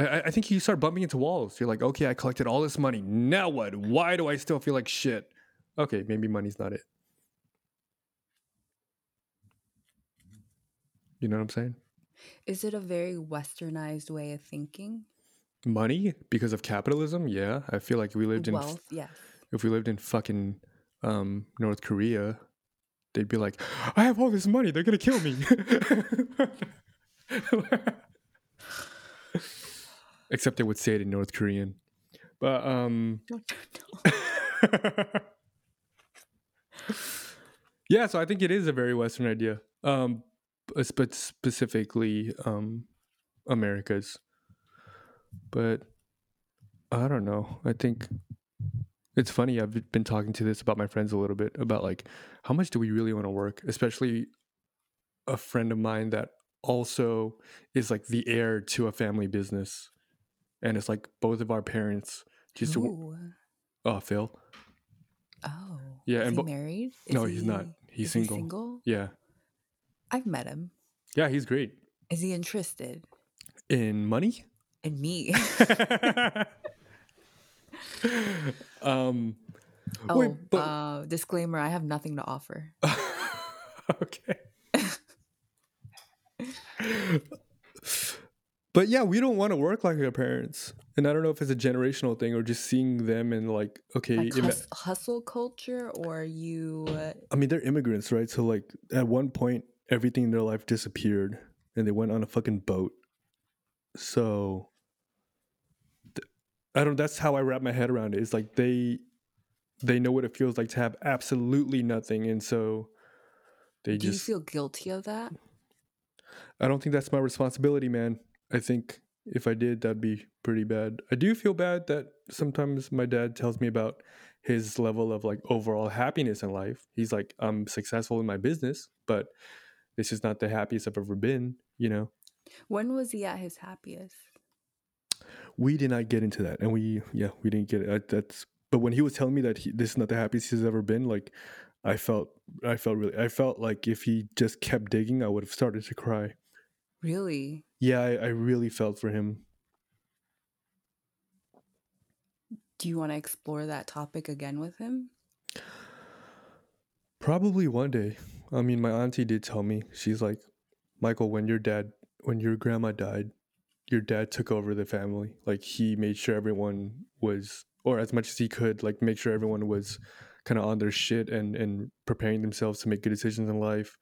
I think you start bumping into walls. You're like, okay, I collected all this money. Now what? Why do I still feel like shit? Okay, maybe money's not it. You know what I'm saying? Is it a very westernized way of thinking? Money? Because of capitalism? Yeah. I feel like we lived in... Wealth, yes. If we lived in fucking um, North Korea, they'd be like, I have all this money. They're going to kill me. Except they would say it in North Korean. But, um... yeah, so I think it is a very Western idea. Um, but specifically, um, America's. But, I don't know. I think it's funny. I've been talking to this about my friends a little bit. About, like, how much do we really want to work? Especially a friend of mine that also is, like, the heir to a family business. And it's like both of our parents used Ooh. to. Oh, Phil. Oh. Yeah. Is and bo- he married? Is no, he, he's not. He's is single. He single. Yeah. I've met him. Yeah, he's great. Is he interested? In money? In me. um. Oh, wait, but- uh, disclaimer: I have nothing to offer. Okay. But yeah, we don't want to work like our parents. And I don't know if it's a generational thing or just seeing them and like, okay. Like hus- hustle culture or you... Uh... I mean, they're immigrants, right? So like at one point, everything in their life disappeared and they went on a fucking boat. So th- I don't, that's how I wrap my head around it. It's like they, they know what it feels like to have absolutely nothing. And so they Do just... Do you feel guilty of that? I don't think that's my responsibility, man. I think if I did, that'd be pretty bad. I do feel bad that sometimes my dad tells me about his level of like overall happiness in life. He's like, I'm successful in my business, but this is not the happiest I've ever been, you know? When was he at his happiest? We did not get into that. And we, yeah, we didn't get it. That's, but when he was telling me that he, this is not the happiest he's ever been, like I felt, I felt really, I felt like if he just kept digging, I would have started to cry. Really? Yeah, I, I really felt for him. Do you want to explore that topic again with him? Probably one day. I mean, my auntie did tell me. She's like, Michael, when your dad, when your grandma died, your dad took over the family. Like, he made sure everyone was or as much as he could, like make sure everyone was kind of on their shit and and preparing themselves to make good decisions in life.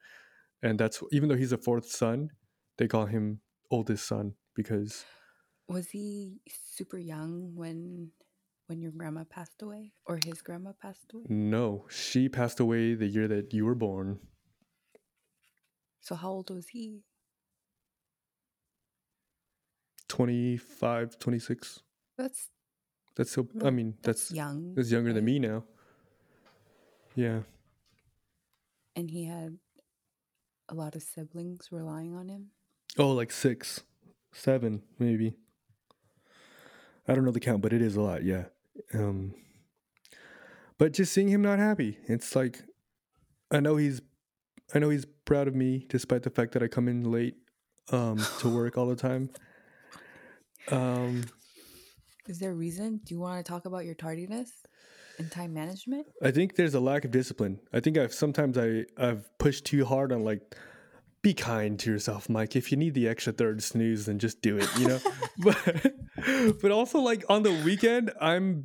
And that's, even though he's the fourth son, they call him oldest son because. Was he super young when when your grandma passed away, or his grandma passed away? No, she passed away the year that you were born. So how old was he? twenty-five, twenty-six. That's that's so. I mean, that's, that's young. That's younger right? than me now. Yeah. And he had a lot of siblings relying on him. Oh, like six, seven, maybe. I don't know the count, but it is a lot. Yeah. Um, but just seeing him not happy, it's like, I know he's, I know he's proud of me, despite the fact that I come in late um, to work all the time. Um, is there a reason? Do you want to talk about your tardiness and time management? I think there's a lack of discipline. I think I've sometimes I, I've pushed too hard on, like, be kind to yourself, Mike. If you need the extra third snooze, then just do it, you know? but, but also, like, on the weekend, I'm,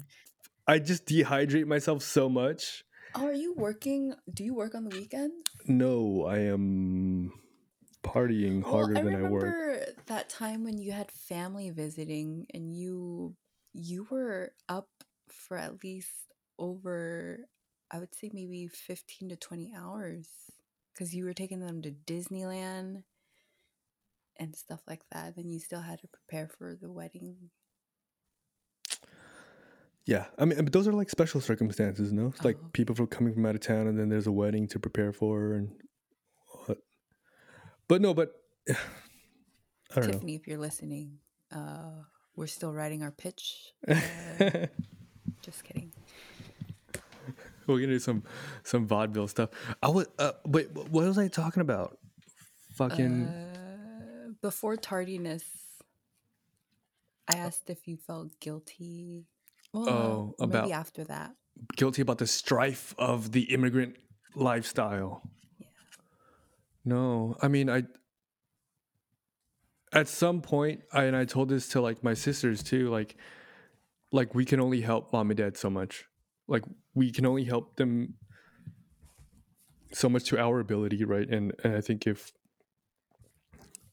I just dehydrate myself so much. Oh, are you working? Do you work on the weekend? No, I am partying harder well, I than I work. I remember that time when you had family visiting and you, you were up for at least over, I would say maybe fifteen to twenty hours. Because you were taking them to Disneyland and stuff like that, and you still had to prepare for the wedding. Yeah, I mean, but those are like special circumstances, no? It's oh. Like people from coming from out of town, and then there's a wedding to prepare for, and what? But no, but I don't know. Tiffany, if you're listening, uh, we're still writing our pitch. Uh, just kidding. We're gonna do some some vaudeville stuff. I was uh, wait. What was I talking about? Fucking uh, before tardiness. I asked if you felt guilty. Well, oh, maybe about after that. Guilty about the strife of the immigrant lifestyle. Yeah. No, I mean I. At some point, I and I told this to like my sisters too. Like, like we can only help mom and dad so much. Like we can only help them so much to our ability, right? And, and I think if,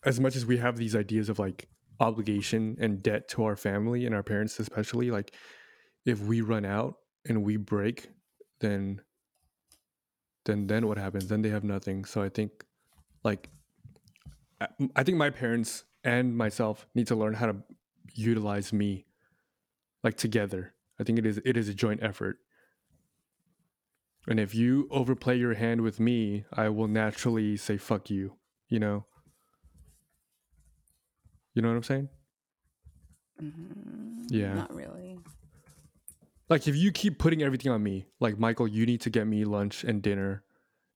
as much as we have these ideas of like obligation and debt to our family and our parents especially, like if we run out and we break, then, then, then what happens? Then they have nothing. So I think like, I, I think my parents and myself need to learn how to utilize me like together. I think it is, it is a joint effort. And if you overplay your hand with me, I will naturally say, fuck you, you know? You know what I'm saying? Mm, yeah. Not really. Like, if you keep putting everything on me, like, Michael, you need to get me lunch and dinner.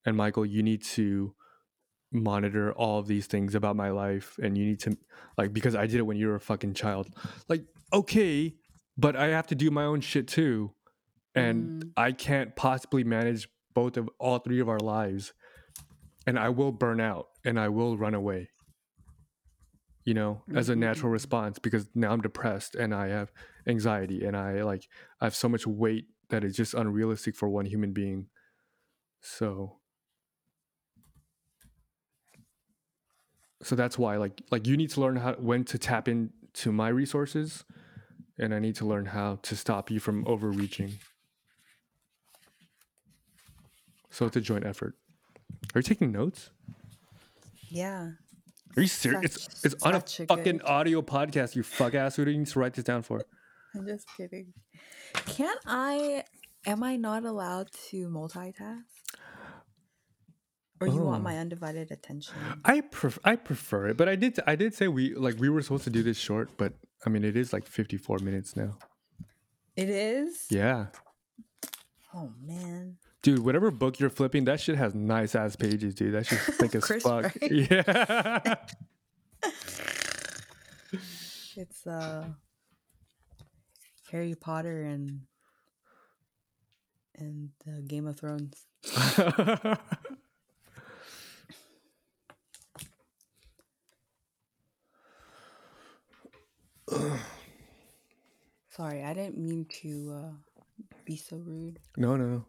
And Michael, you need to monitor all of these things about my life. And you need to, like, because I did it when you were a fucking child. Like, okay, but I have to do my own shit too. And mm. I can't possibly manage both of all three of our lives, and I will burn out and I will run away, you know, mm-hmm. as a natural response, because now I'm depressed and I have anxiety and I like, I have so much weight that is just unrealistic for one human being. So, so that's why like, like you need to learn how, when to tap into my resources, and I need to learn how to stop you from overreaching. So it's a joint effort. Are you taking notes? Yeah. Are you serious? It's, it's on a fucking good audio podcast, you fuck ass. Who do you need to write this down for? I'm just kidding. Can't I, am I not allowed to multitask? Or do you oh. want my undivided attention? I pref- I prefer it, but I did I did say we like we were supposed to do this short, but I mean it is like fifty-four minutes now. It is? Yeah. Oh man. Dude, whatever book you're flipping, that shit has nice ass pages, dude. That shit's thick as fuck. Right? Yeah. It's uh Harry Potter and and uh, Game of Thrones. Sorry, I didn't mean to uh, be so rude. No, no.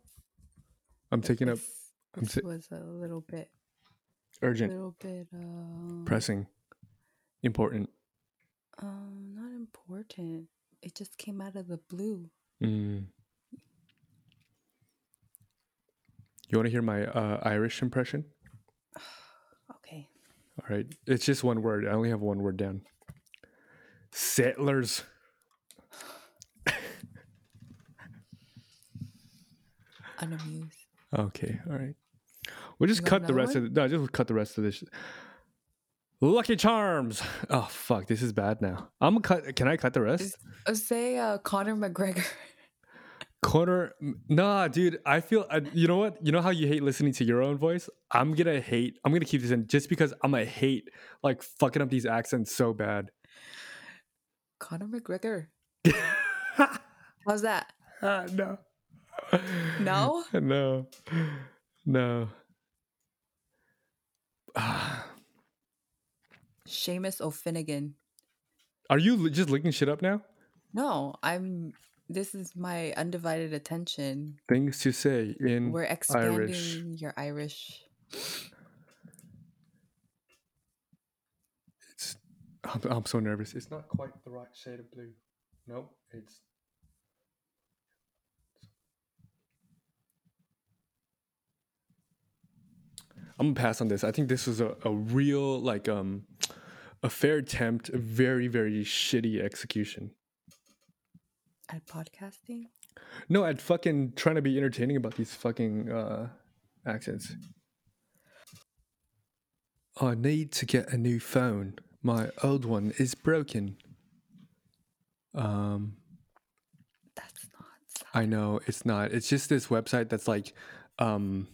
I'm taking this, up. I'm this t- was a little bit urgent. A little bit uh, pressing. Important. Um, not important. It just came out of the blue. Mm. You want to hear my uh, Irish impression? Okay. All right. It's just one word. I only have one word down. Settlers. Unamused. Okay. All right. We'll just cut the rest one? of the, no, just cut the rest of this. Lucky Charms. Oh fuck, this is bad now. I'm gonna cut. Can I cut the rest? Is, say uh, Conor McGregor. Conor, nah, dude. I feel. Uh, you know what? You know how you hate listening to your own voice. I'm gonna hate. I'm gonna keep this in just because I'm gonna hate like fucking up these accents so bad. Conor McGregor. How's that? Uh, no. No. No. No. Seamus O'Finnigan. Are you just looking shit up now? No, I'm. This is my undivided attention. Things to say in We're expanding Irish. Your Irish. It's. I'm, I'm so nervous. It's not quite the right shade of blue. No, it's. I'm gonna pass on this. I think this was a, a real like um a fair attempt, a very, very shitty execution. At podcasting? No, at fucking trying to be entertaining about these fucking uh accents. I need to get a new phone. My old one is broken. Um That's not sad. I know, it's not. It's just this website that's like um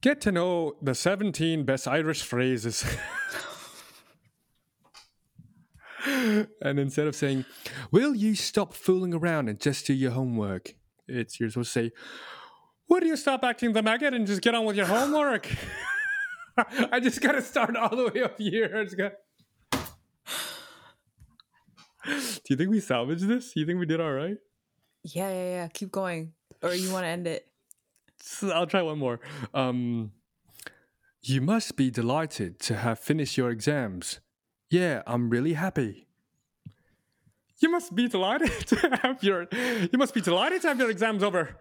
get to know the seventeen best Irish phrases. And instead of saying, will you stop fooling around and just do your homework? It's you're supposed to say, would you stop acting the maggot and just get on with your homework? I just got to start all the way up here. I just gotta... Do you think we salvaged this? Do you think we did all right? Yeah, yeah, yeah. Keep going. Or you want to end it? I'll try one more. Um, you must be delighted to have finished your exams. Yeah, I'm really happy. You must be delighted to have your. You must be delighted to have your exams over.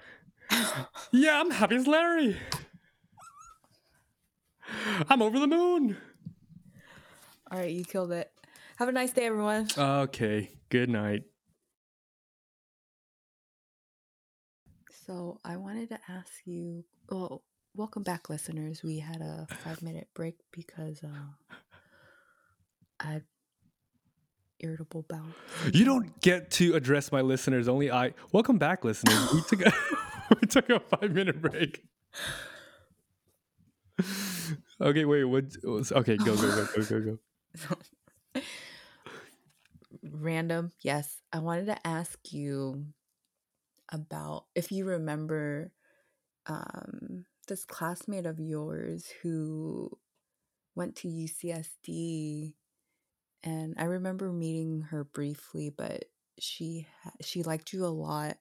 Yeah, I'm happy as Larry. I'm over the moon. All right, you killed it. Have a nice day, everyone. Okay. Good night. So I wanted to ask you, well, welcome back, listeners. We had a five-minute break because uh, I had irritable bowel. You don't get to address my listeners, only I. Welcome back, listeners. We took a, we took a five-minute break. Okay, wait. What? Okay, go, go, go, go, go, go. Random, yes. I wanted to ask you about if you remember um this classmate of yours who went to U C S D, and I remember meeting her briefly, but she ha- she liked you a lot,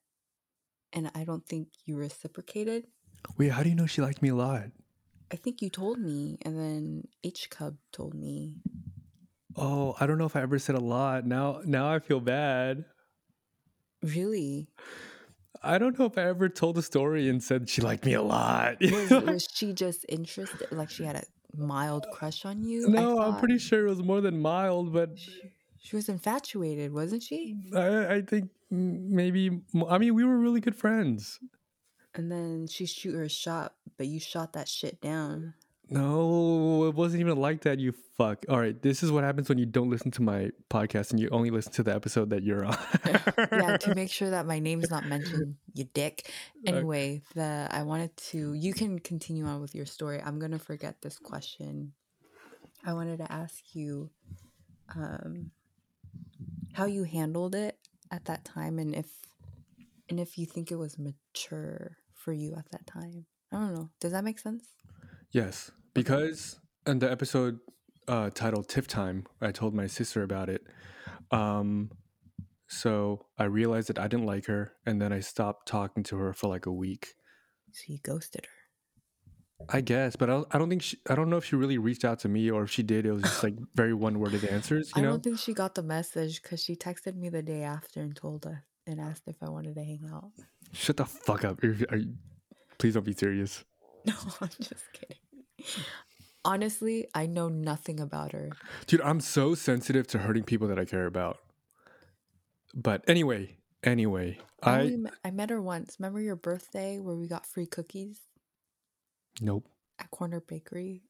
and I don't think you reciprocated. Wait, how do you know she liked me a lot? I think you told me, and then H-Cub told me. Oh, I don't know if I ever said a lot. Now, now I feel bad. Really? I don't know if I ever told a story and said she liked me a lot. Was, was she just interested? Like she had a mild crush on you? No, I'm pretty sure it was more than mild, but... She, she was infatuated, wasn't she? I, I think maybe... I mean, we were really good friends. And then she shoot her shot, but you shot that shit down. No, it wasn't even like that, you fuck. All right, this is what happens when you don't listen to my podcast and you only listen to the episode that you're on. Yeah, to make sure that my name's not mentioned, you dick. Anyway, the I wanted to... You can continue on with your story. I'm going to forget this question. I wanted to ask you um, how you handled it at that time, and if and if you think it was mature for you at that time. I don't know. Does that make sense? Yes, because in the episode uh, titled Tip Time, I told my sister about it. Um, So I realized that I didn't like her, and then I stopped talking to her for like a week. So you ghosted her. I guess, but I, I don't think she, I don't know if she really reached out to me, or if she did, it was just like very one-worded answers. You I know? don't think she got the message because she texted me the day after and told us and asked if I wanted to hang out. Shut the fuck up! Are you, are you, please don't be serious. No, I'm just kidding. Honestly, I know nothing about her. Dude, I'm so sensitive to hurting people that I care about. But anyway, anyway, I I, met, I met her once. Remember your birthday where we got free cookies? Nope. At Corner Bakery.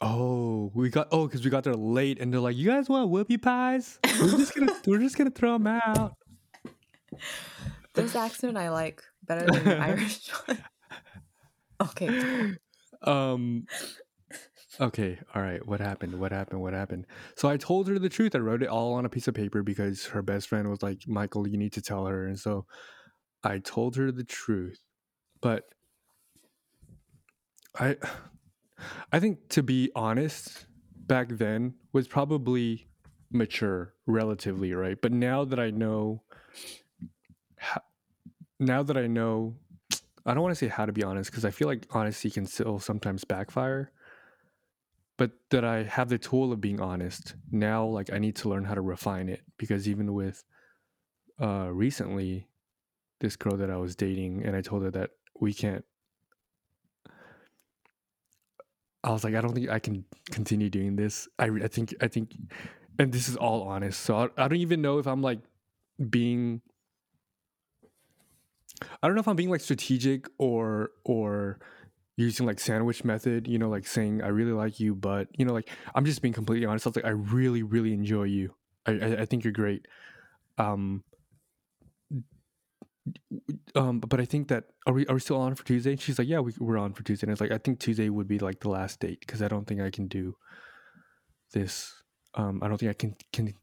Oh, we got oh because we got there late, and they're like, "You guys want whoopie pies? We're just gonna we're just gonna throw them out." This accent I like better than the Irish one. Okay. Um. Okay. All right. What happened? What happened? What happened? So I told her the truth. I wrote it all on a piece of paper because her best friend was like, "Michael, you need to tell her." And so I told her the truth. But I, I think to be honest, back then was probably mature relatively, right? But now that I know, now that I know, I don't want to say how to be honest because I feel like honesty can still sometimes backfire. But that I have the tool of being honest now, like I need to learn how to refine it because even with uh, recently, this girl that I was dating, and I told her that we can't. I was like, I don't think I can continue doing this. I I think I think, and this is all honest. So I, I don't even know if I'm like being. I don't know if I'm being like strategic or or. using like sandwich method, you know, like saying, I really like you, but, you know, like, I'm just being completely honest. I was like, I really, really enjoy you. I, I, I think you're great. Um, um, but I think that, are we, are we still on for Tuesday? And she's like, yeah, we, we're on for Tuesday. And it's like, I think Tuesday would be like the last date because I don't think I can do this. Um, I don't think I can, can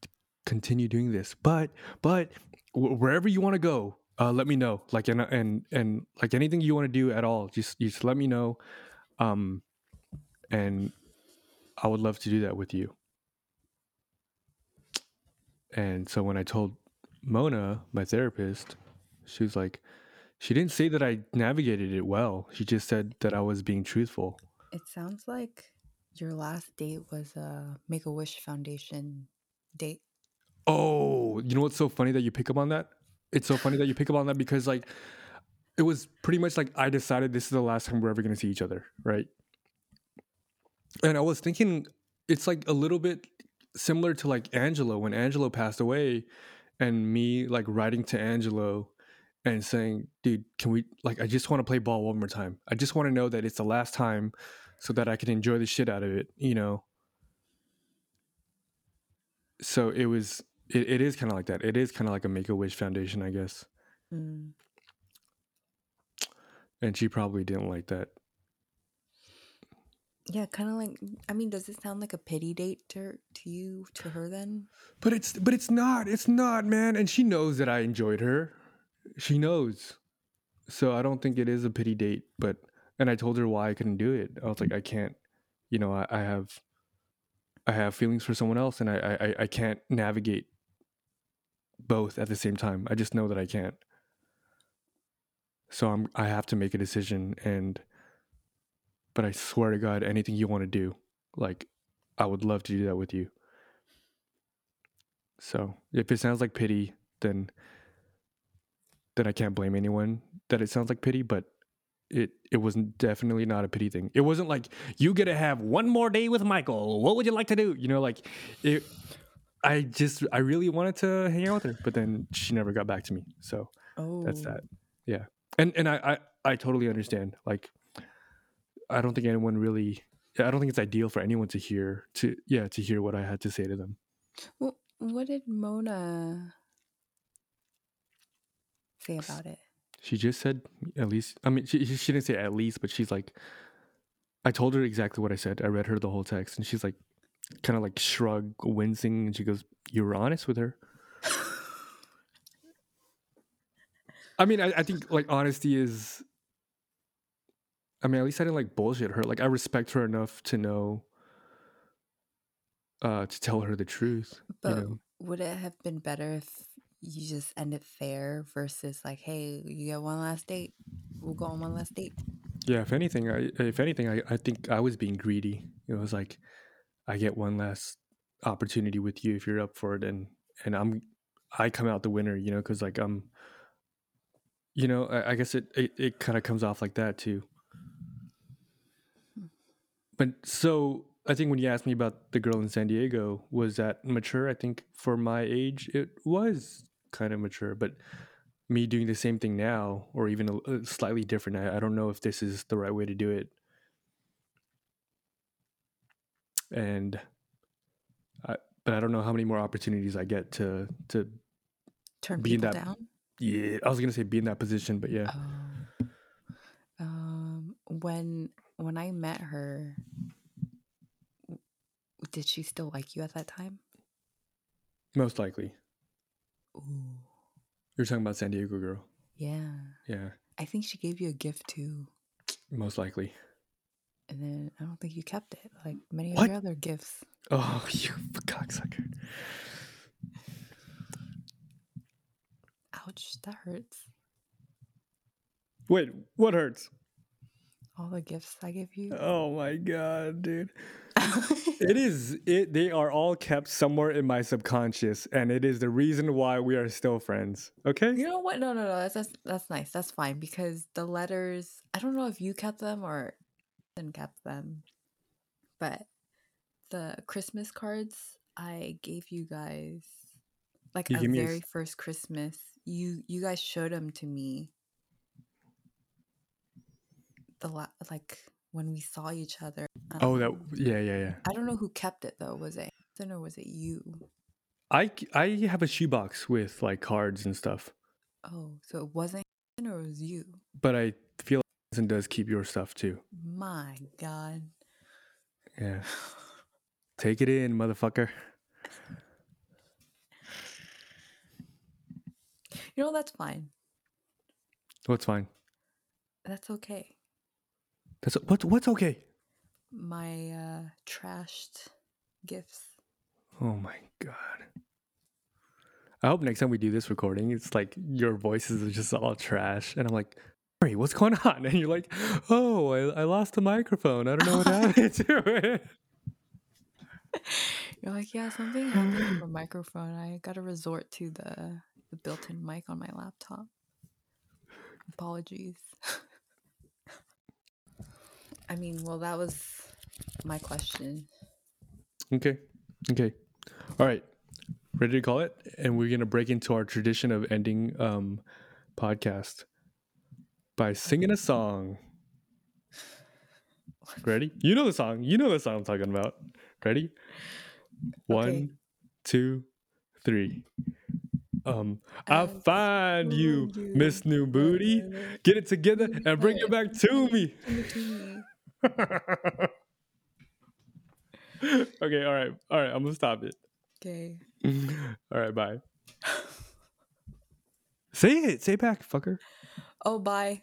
continue doing this, but, but w- wherever you want to go, Uh, let me know, like, and and and like anything you want to do at all, just just let me know, um, and I would love to do that with you. And so when I told Mona, my therapist, she was like, she didn't say that I navigated it well. She just said that I was being truthful. It sounds like your last date was a Make-A-Wish Foundation date. Oh, you know what's so funny that you pick up on that? It's so funny that you pick up on that because, like, it was pretty much like I decided this is the last time we're ever going to see each other, right? And I was thinking it's like a little bit similar to like Angelo when Angelo passed away, and me like writing to Angelo and saying, "Dude, can we like? I just want to play ball one more time. I just want to know that it's the last time, so that I can enjoy the shit out of it," you know. So it was. It it is kind of like that. It is kind of like a Make-A-Wish Foundation, I guess. Mm. And she probably didn't like that. Yeah, kind of like. I mean, does it sound like a pity date to to you to her then? But it's but it's not. It's not, man. And she knows that I enjoyed her. She knows. So I don't think it is a pity date. But and I told her why I couldn't do it. I was like, I can't. You know, I, I have, I have feelings for someone else, and I I I can't navigate both at the same time. I just know that I can't. So I'm I have to make a decision, and but I swear to God, anything you want to do, like I would love to do that with you. So if it sounds like pity, then then I can't blame anyone that it sounds like pity, but it it wasn't definitely not a pity thing. It wasn't like you get to have one more day with Michael. What would you like to do? You know, like it I just, I really wanted to hang out with her, but then she never got back to me. So oh. that's that. Yeah. And and I, I, I totally understand. Like, I don't think anyone really, I don't think it's ideal for anyone to hear, to, yeah, to hear what I had to say to them. Well, what did Mona say about it? She just said, at least, I mean, she, she didn't say at least, but she's like, I told her exactly what I said. I read her the whole text, and she's like, kind of like shrug, wincing, and she goes, "You were honest with her." I mean, I, I think like honesty is. I mean, at least I didn't like bullshit her. Like I respect her enough to know. Uh, to tell her the truth. But you know? Would it have been better if you just end it fair versus like, hey, you got one last date, we'll go on one last date. Yeah, if anything, I, if anything, I, I think I was being greedy. It was like, I get one last opportunity with you if you're up for it, and and I'm I come out the winner, you know, because like I'm, you know, I, I guess it it, it kind of comes off like that too. But so I think when you asked me about the girl in San Diego, was that mature? I think for my age, it was kind of mature. But me doing the same thing now, or even a, a slightly different, I, I don't know if this is the right way to do it. And, I, but I don't know how many more opportunities I get to to turn be people in that, down. Yeah, I was gonna say be in that position, but yeah. Oh. Um, when when I met her. Did she still like you at that time? Most likely. Ooh. You're talking about San Diego girl. Yeah. Yeah. I think she gave you a gift too. Most likely. And then I don't think you kept it, like many what? of your other gifts. Oh, you cocksucker. Ouch, that hurts. Wait, what hurts? All the gifts I give you. Oh my God, dude. It is, it, they are all kept somewhere in my subconscious, and it is the reason why we are still friends. Okay? You know what? No, no, no. That's that's, that's nice. That's fine, because the letters, I don't know if you kept them or didn't kept them, but the Christmas cards I gave you guys, like our very a... first Christmas, you you guys showed them to me. The la- like when we saw each other. Oh, that yeah, yeah, yeah. I don't know who kept it though. Was it Ethan or was it you? I, I have a shoebox with like cards and stuff. Oh, so it wasn't Ethan or it was you? But I feel like Ethan does keep your stuff too. My God. Yeah. Take it in, motherfucker. You know, that's fine. What's fine? That's okay. That's what, what's okay? My uh, trashed gifts. Oh my God. I hope next time we do this recording, it's like your voices are just all trash. And I'm like, sorry, what's going on? And you're like, oh, I, I lost the microphone. I don't know what happened to it. You're like, yeah, something happened to my microphone. I got to resort to the, the built-in mic on my laptop. Apologies. I mean, well, that was my question. Okay. Okay. All right. Ready to call it? And we're going to break into our tradition of ending um, podcast by singing a song. Ready? You know the song. You know the song I'm talking about. Ready? One, okay. Two, three. Um, I find you, you, Miss New Booty. Get it together and bring it back to me. Okay, all right, all right. I'm gonna stop it. Okay. All right, bye. Say it. Say it back, fucker. Oh, bye.